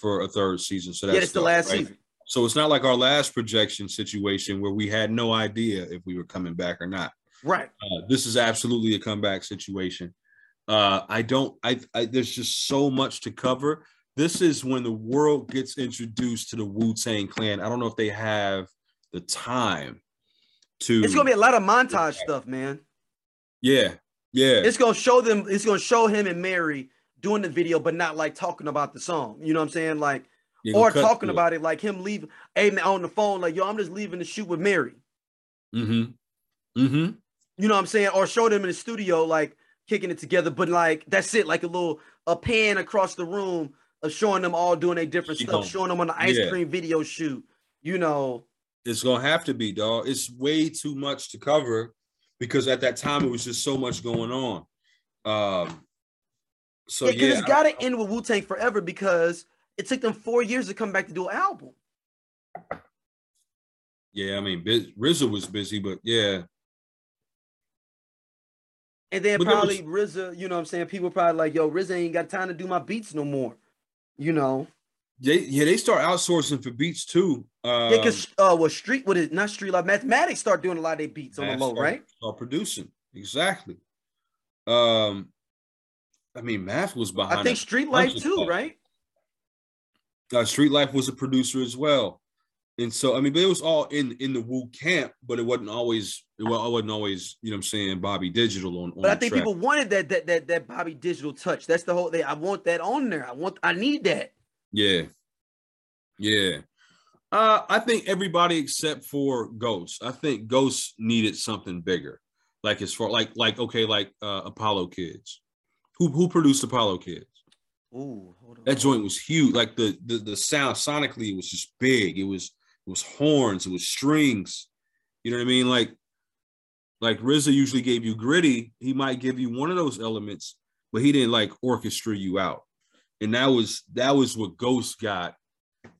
for a third season, so that's the last season. So it's not like our last projection situation where we had no idea if we were coming back or not. Right. This is absolutely a comeback situation. There's just so much to cover. This is when the world gets introduced to the Wu-Tang Clan. I don't know if they have the time to. It's gonna be a lot of montage stuff, man. Yeah. Yeah, it's gonna show them. It's gonna show him and Mary doing the video, but not like talking about the song. You know what I'm saying? Like, or talking about it, like him leaving. Hey, man, on the phone, like, yo, I'm just leaving the shoot with Mary. Mm-hmm. Mm-hmm. You know what I'm saying? Or show them in the studio, like kicking it together, but like that's it. Like a pan across the room of showing them all doing their different stuff. Showing them on the ice cream video shoot. You know, it's gonna have to be, dog. It's way too much to cover. Because at that time, it was just so much going on. It's got to end with Wu-Tang Forever because it took them 4 years to come back to do an album. Yeah, I mean, RZA was busy, but yeah. And then but probably RZA, you know what I'm saying? People probably like, yo, RZA ain't got time to do my beats no more, you know? They start outsourcing for beats too. Mathematics start doing a lot of their beats on the low, right? Start producing, exactly. I mean, Math was behind. I think Street Life too, right? Street Life was a producer as well, and so I mean, but it was all in the Wu camp, but it wasn't always, you know what I'm saying, Bobby Digital on. But I think people wanted that Bobby Digital touch. That's the whole thing. I want that on there. I need that. Yeah. Yeah. I think everybody except for Ghost. I think Ghost needed something bigger. Like as far like Apollo Kids. Who produced Apollo Kids? Ooh, hold on. That joint was huge. Like the sound sonically it was just big. It was horns, it was strings. You know what I mean? Like RZA usually gave you gritty. He might give you one of those elements, but he didn't like orchestrate you out. And that was what Ghost got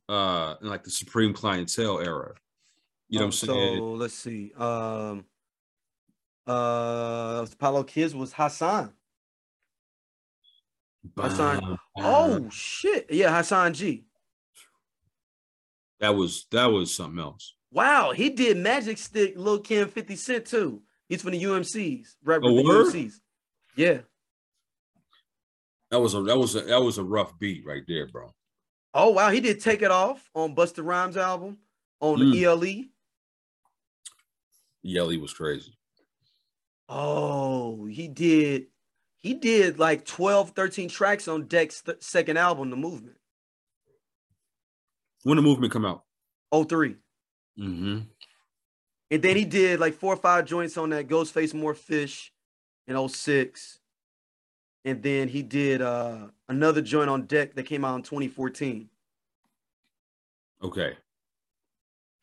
in like the Supreme Clientele era. You know what I'm saying? So let's see. Apollo Kids was Hassan. Hassan. Oh shit! Yeah, Hassan G. That was something else. Wow, he did Magic Stick, Lil' Kim, 50 Cent too. He's from the UMCs, right? The UMCs. Yeah. That was a rough beat right there, bro. Oh wow, he did Take It Off on Busta Rhymes album on the ELE. ELE was crazy. Oh, he did like 12, 13 tracks on Deck's second album, The Movement. When The Movement come out? 03. Mm-hmm. And then he did like 4 or 5 joints on that Ghostface More Fish in 06. And then he did another joint on Deck that came out in 2014. Okay.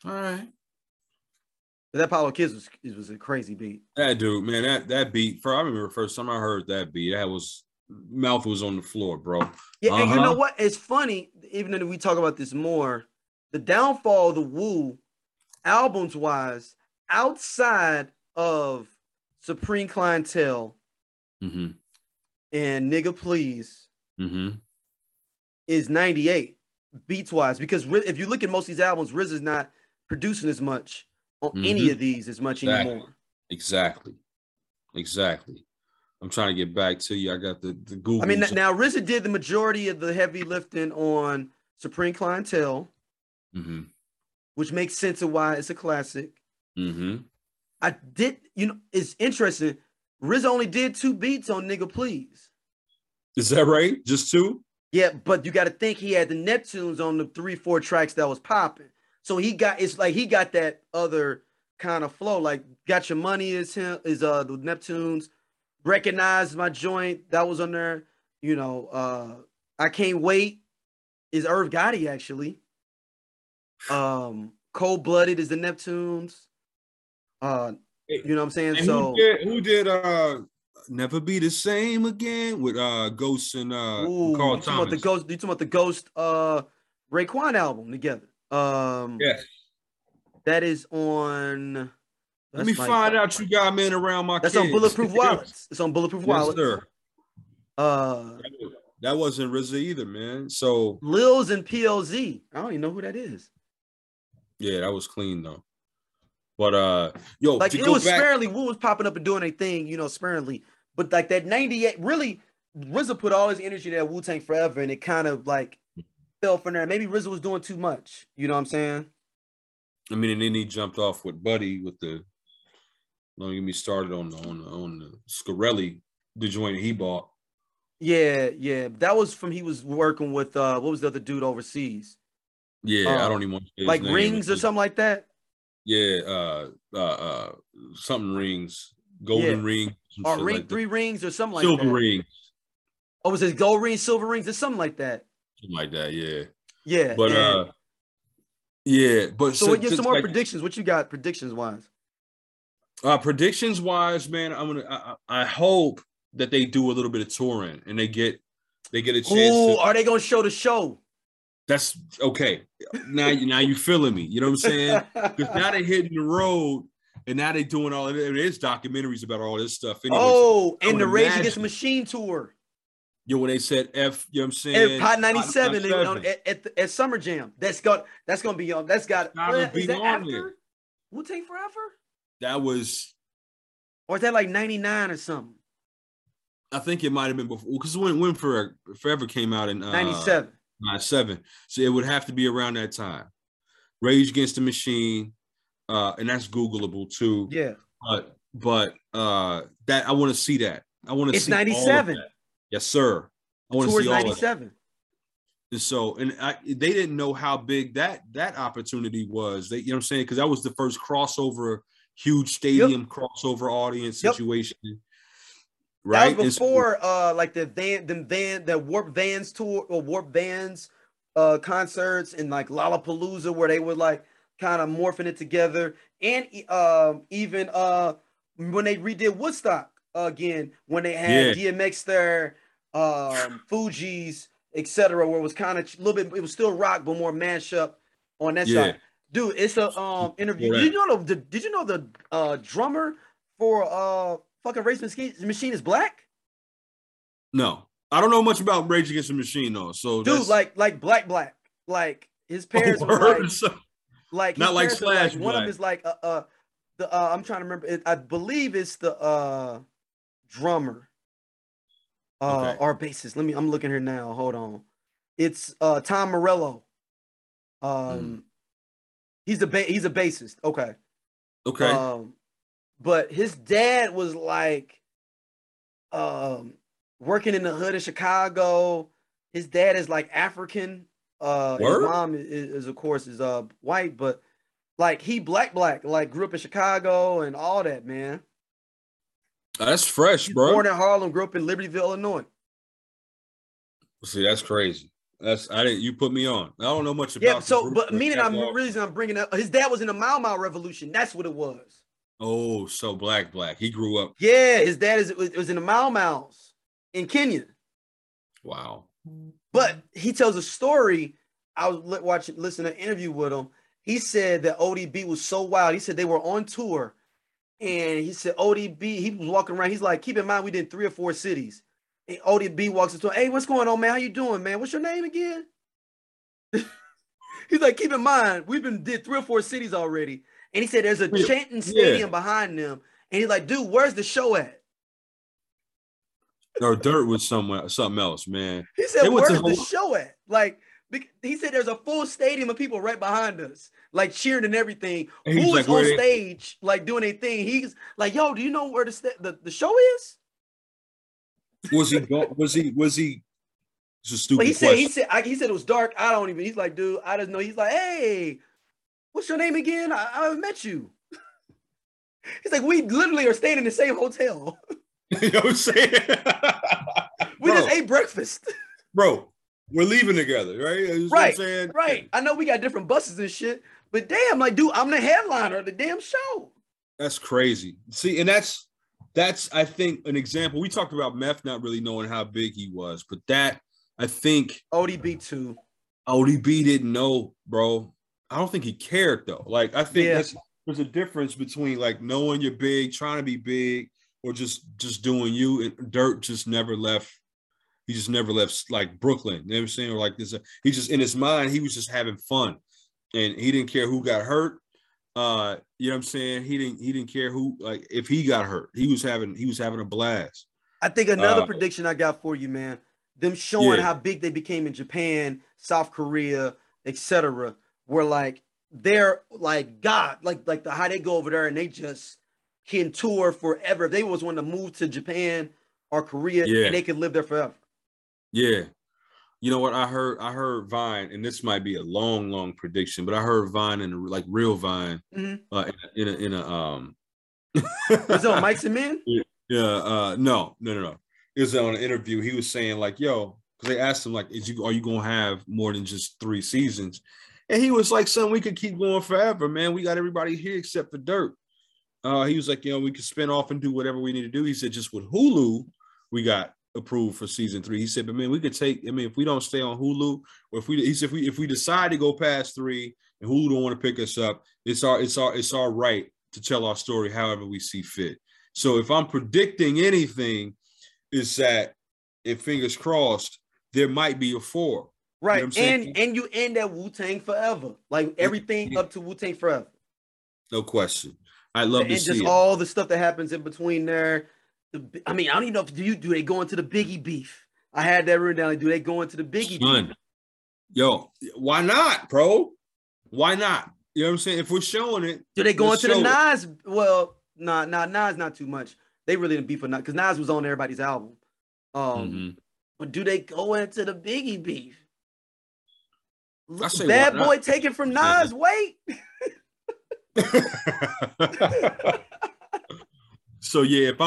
All right. But that Apollo Kids was a crazy beat. That dude, man, that beat. I remember the first time I heard that beat. That was mouth was on the floor, bro. Yeah, and you know what? It's funny. Even if we talk about this more, the downfall of the Wu albums wise, outside of Supreme Clientele. Mm-hmm. And Nigga Please is 98 beats wise, because if you look at most of these albums, RZA's not producing as much on any of these as much anymore. Exactly. I'm trying to get back to you. I got the Google. I mean, now RZA did the majority of the heavy lifting on Supreme Clientele, which makes sense of why it's a classic. I did, you know, it's interesting. RZA only did 2 beats on Nigga Please. Is that right? Just 2? Yeah, but you got to think he had the Neptunes on the 3, 4 tracks that was popping. So he got that other kind of flow. Like Got Your Money is the Neptunes. Recognize My Joint, that was on there. You know, I Can't Wait is Irv Gotti actually. Cold Blooded is the Neptunes. You know what I'm saying? And so who did Never Be the Same Again with Ghost and Carl Thomas? You talking about the Ghost Raekwon album together? Yes. That is on. Let me find out. You got Men Around My Kids. That's on Bulletproof Wallets. It's on Bulletproof Wallets. Yes, sir. That wasn't RZA either, man. So Lils and PLZ. I don't even know who that is. Yeah, that was clean though. But yo, like it was sparingly. Wu was popping up and doing a thing, you know, sparingly. But like that 98, really, RZA put all his energy there at Wu-Tang Forever, and it kind of like fell from there. Maybe RZA was doing too much. You know what I'm saying? I mean, and then he jumped off with Buddy with the. Don't get me started on the Scarelli, the joint he bought. Yeah, that was from he was working with what was the other dude overseas? Yeah, I don't even want to say like his name. Rings or something like that. Yeah, something Rings, Golden Ring, or Ring like 3 Rings, or something like Silver that. Silver Rings. Oh, was it Gold Rings, Silver Rings, or something like that? Something like that, yeah. Yeah, but yeah, but so get some more predictions. What you got predictions wise? Predictions wise, man, I hope that they do a little bit of touring and they get a chance. Ooh, are they gonna show the show? That's okay. Now you feeling me. You know what I'm saying? Because now they're hitting the road, and now they're doing all of it. There's documentaries about all this stuff. Anyways, oh, and the Rage Against the Machine tour. Yo, when they said F, you know what I'm saying? Hot 97 at Summer Jam. That's gonna be on. That's got. Is that after Wu-Tang Forever? That was. Or is that like 99 or something? I think it might have been before, because when Forever came out in 97. 97. So it would have to be around that time. Rage Against the Machine, and that's Googleable too. Yeah. But that I want to see that. I want to see. It's 97. Yes, sir. I want to see all 97. And so, they didn't know how big that opportunity was. They, you know what I'm saying? Because that was the first crossover, huge stadium crossover audience situation. Right? That was before like the Warped Vans tour or Warped Vans concerts and like Lollapalooza, where they were like kind of morphing it together, and even when they redid Woodstock again, when they had DMX there, Fugees, etc., where it was kind of a little bit, it was still rock but more mashup on that side. Dude, it's a interview. Right. Did you know the drummer for fucking Race Machine is black? No, I don't know much about Rage Against the Machine though. So dude, like Black, like his parents were like not like Slash. Like, one of them is like I'm trying to remember. I believe it's the drummer or bassist. I'm looking here now. Hold on. It's Tom Morello. He's a bassist. Okay. But his dad was like working in the hood of Chicago. His dad is like African. His mom is of course white, but like he black, like grew up in Chicago and all that, man. That's fresh, bro. Born in Harlem, grew up in Libertyville, Illinois. See, that's crazy. You put me on. I don't know much about. Yeah, so but meaning I'm bringing up his dad was in the Mau Mau Revolution. That's what it was. Oh, so black. He grew up. Yeah, his dad was in the Mau Mau's in Kenya. Wow. But he tells a story. I was listening to an interview with him. He said that ODB was so wild. He said they were on tour, and he said ODB. He was walking around. He's like, keep in mind, we did 3 or 4 cities. And ODB walks into him, hey, what's going on, man? How you doing, man? What's your name again? He's like, keep in mind, we've did 3 or 4 cities already. And he said, there's a Chanton Stadium behind them. And he's like, dude, where's the show at? Or Dirt was somewhere, something else, man. He said, where's the show at? Like, he said, there's a full stadium of people right behind us, like cheering and everything. And who was on stage, like doing a thing? He's like, yo, do you know where the show is? Was he? It's a stupid question. He said it was dark. I don't even. He's like, dude, I don't know. He's like, hey, what's your name again? I haven't met you. He's like, we literally are staying in the same hotel. You know what I'm saying? We just ate breakfast, bro. We're leaving together, right? You know what I'm saying? Right. I know we got different buses and shit, but damn, like, dude, I'm the headliner of the damn show. That's crazy. See, and that's, I think, an example. We talked about Meth not really knowing how big he was, but that, I think... ODB too. ODB didn't know, bro. I don't think he cared, though. Like, I think there's a difference between, like, knowing you're big, trying to be big, or just doing you. And Dirt just never left. He just never left, like, Brooklyn. You know what I'm saying? Or, like, this. He just, in his mind, he was just having fun. And he didn't care who got hurt. You know what I'm saying? He didn't care who, like, if he got hurt, he was having a blast. I think another prediction I got for you, man, them showing how big they became in Japan, South Korea, etc., were like, they're like God, like how they go over there and they just can tour forever. If they was wanting to move to Japan or Korea, and they could live there forever. Yeah. You know what? I heard Vine, and this might be a long prediction, but I heard Vine and like real Vine in a was it on Mike's and Men? Yeah. No. It was on an interview. He was saying like, yo, because they asked him like, are you gonna have more than just 3 seasons? And he was like, son, we could keep going forever, man. We got everybody here except for Dirt. He was like, you know, we could spin off and do whatever we need to do. He said, just with Hulu, we got approved for season 3. He said, but man, we could take, I mean, if we don't stay on Hulu, or if we decide to go past 3 and Hulu don't want to pick us up, it's our right to tell our story however we see fit. So if I'm predicting anything, is that, if fingers crossed, there might be a 4. Right. You know what I'm saying? And you end at Wu-Tang Forever. Like everything up to Wu-Tang Forever. No question. I love to see just all the stuff that happens in between there. I mean, I don't even know if do they go into the Biggie beef? I had that written down. Do they go into the Biggie beef? Yo, why not, bro? Why not? You know what I'm saying? If we're showing it, do they go into the Nas? Well, nah, Nas not too much. They really didn't beef for not because Nas was on everybody's album. But do they go into the Biggie beef? Bad Boy taken from Nas. Wait. So yeah, if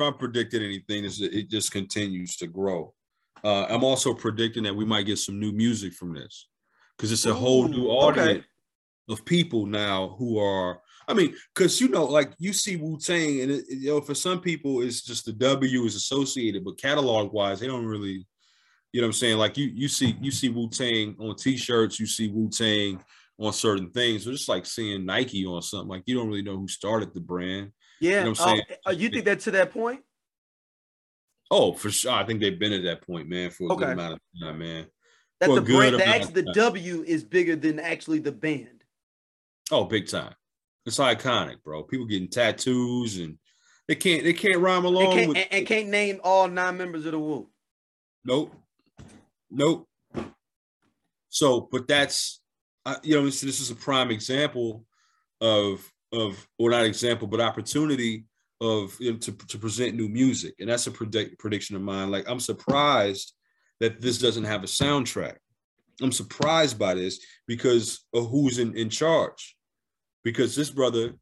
I'm predicting anything, it just continues to grow. I'm also predicting that we might get some new music from this, because it's a whole new audience of people now who are. I mean, because you know, like you see Wu-Tang, and you know, for some people, it's just the W is associated, but catalog wise, they don't really. You know what I'm saying? Like you see Wu-Tang on T-shirts, you see Wu-Tang on certain things. It's just like seeing Nike on something. Like you don't really know who started the brand. Yeah, you know what I'm saying? You think that to that point? Oh, for sure. I think they've been at that point, man, for a good amount of time, man. That's the brand. The W is bigger than actually the band. Oh, big time. It's iconic, bro. People getting tattoos and they can't rhyme along and can't name all 9 members of the Wu. Nope. So, but that's, you know, this is a prime example of, or not example, but opportunity of to present new music. And that's a prediction of mine. Like, I'm surprised that this doesn't have a soundtrack. I'm surprised by this because of who's in charge. Because this brother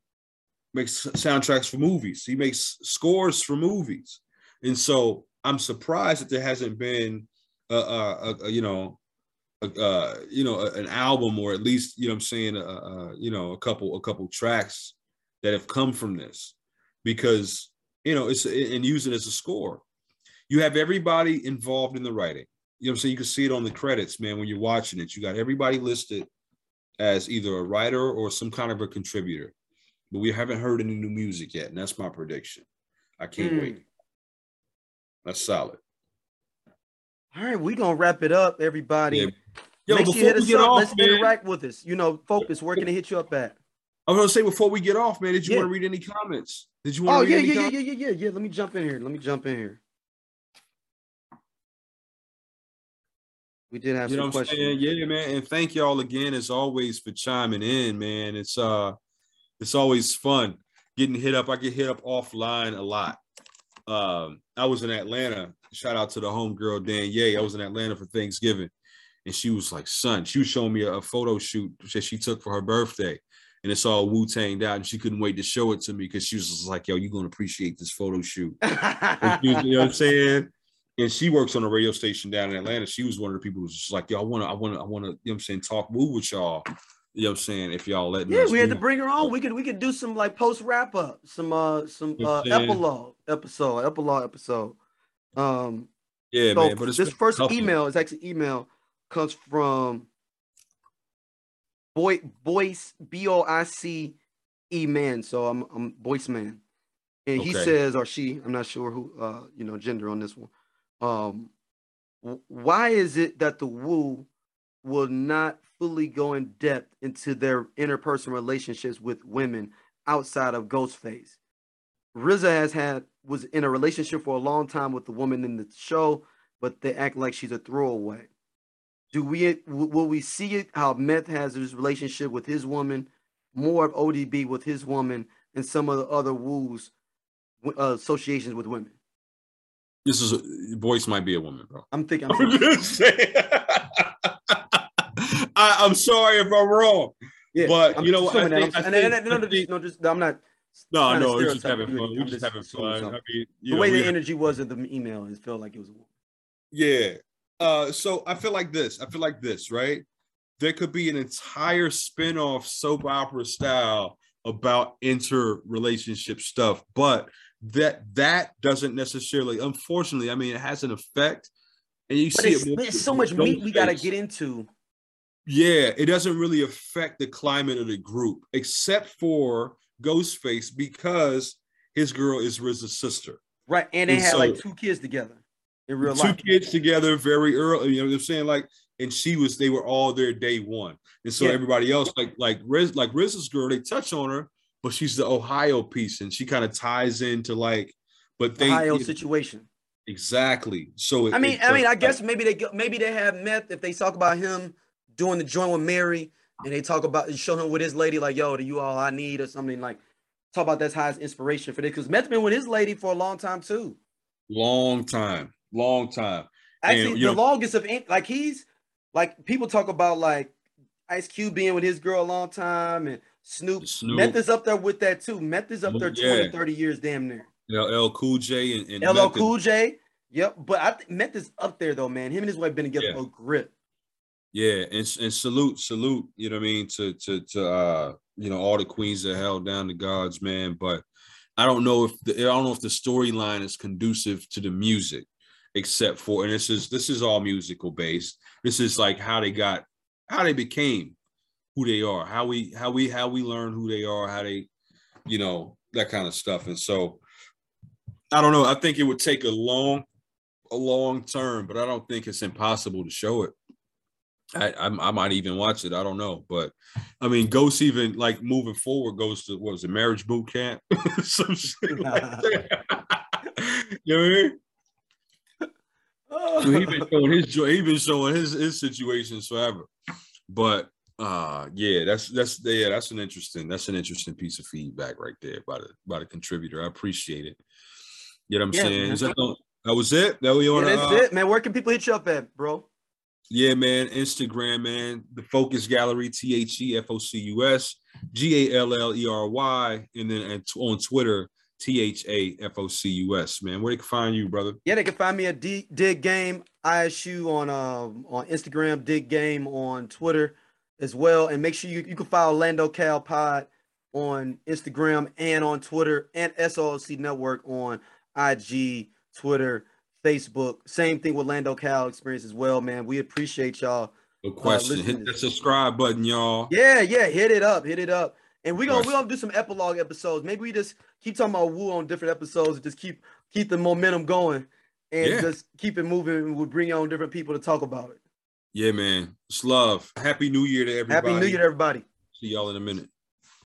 makes soundtracks for movies. He makes scores for movies. And so I'm surprised that there hasn't been an album, or at least, you know what I'm saying, a couple tracks that have come from this, because, you know, it's, and use it as a score. You have everybody involved in the writing. You know what I'm saying? You can see it on the credits, man, when you're watching it. You got everybody listed as either a writer or some kind of a contributor, but we haven't heard any new music yet, and that's my prediction. I can't wait. That's solid. All right, we're going to wrap it up, everybody. Yeah. Yo, make sure you hit us up. Let's interact with us. You know, Focus, where can they hit you up at? I was going to say, before we get off, man, did you want to read any comments? Did you want to read any comments? Yeah. Let me jump in here. We did have some questions. Yeah, man. And thank y'all again, as always, for chiming in, man. It's always fun getting hit up. I get hit up offline a lot. I was in Atlanta. Shout out to the homegirl, Danielle. I was in Atlanta for Thanksgiving. And she was like, son, she was showing me a photo shoot that she took for her birthday. And it's all Wu-Tanged out. And she couldn't wait to show it to me because she was just like, yo, you're going to appreciate this photo shoot. You know what I'm saying? And she works on a radio station down in Atlanta. She was one of the people who was just like, yo, I want to, you know what I'm saying, talk Wu with y'all. You know what I'm saying? If y'all let me. Yeah, we had to bring her on. We could do some like post wrap up, some epilogue episode. Yeah, so, man. But this first email is actually comes from Boyce Boice Man. So I'm Boyce Man, and he says, or she, I'm not sure who, gender on this one. Why is it that the Wu will not fully go in depth into their interpersonal relationships with women outside of Ghostface? RZA was in a relationship for a long time with the woman in the show, but they act like she's a throwaway. Will we see it how Meth has his relationship with his woman, more of ODB with his woman, and some of the other Wu's associations with women? This is Boyce might be a woman, bro. I'm just saying. I'm sorry if I'm wrong, but you know what? No, we're just having fun. I mean, the energy was in the email, it felt like it was a woman. Yeah. So I feel like this, right? There could be an entire spin-off soap opera style about interrelationship stuff, but that doesn't necessarily, unfortunately, I mean, it has an effect, and it's so much meat we got to get into. Yeah, it doesn't really affect the climate of the group, except for Ghostface, because his girl is RZA's sister. Right, and they had like 2 kids together in real life. 2 kids together very early, you know what I'm saying? Like, and they were all there day one. And so everybody else, like RZA's girl, they touch on her, but she's the Ohio piece, and she kind of ties into Ohio situation. Exactly. So I guess maybe they have Meth, if they talk about him doing the joint with Mary, and they talk about and show him with his lady, like, yo, do you all I need, or something, like, talk about that's high inspiration for this, because Meth's been with his lady for a long time too. Long time. Actually, and, longest of any, like, he's like, people talk about like Ice Cube being with his girl a long time, and Snoop. Meth is up there with that too. Meth is up there 20-30 years damn near. LL Cool J and LL Cool J. Yep, but I think Meth is up there though, man. Him and his wife been together for grip. Yeah, and salute, you know what I mean, to all the queens that held down the gods, man. But I don't know if the storyline is conducive to the music, except for, and this is all musical based. This is like how they became who they are, how we learn who they are, how they, that kind of stuff. And so I don't know. I think it would take a long a long term, but I don't think it's impossible to show it. I might even watch it. I don't know. But I mean, Ghost even like moving forward goes to, what was it, marriage boot camp? Some shit like that. You know what I mean? So he's been showing his situations forever. But yeah, that's an interesting piece of feedback right there by the contributor. I appreciate it. You know what I'm saying? That was it. That we on. Yeah, that's it, man. Where can people hit you up at, bro? Yeah, man. Instagram, man. The Focus Gallery, TheFocusGallery, and then on Twitter, ThaFocus, man. Where they can find you, brother? Yeah, they can find me at Dig Game ISU on Instagram, Dig Game on Twitter as well. And make sure you can follow Lando Cal Pod on Instagram and on Twitter, and SLC Network on IG, Twitter, Facebook. Same thing with Lando Cal Experience as well, man. We appreciate y'all. No question. Hit that subscribe button, y'all. Yeah. Hit it up. And we're gonna do some epilogue episodes. Maybe we just keep talking about Wu on different episodes and just keep the momentum going and just keep it moving, and we'll bring on different people to talk about it. Yeah, man. It's love. Happy New Year to everybody. See y'all in a minute.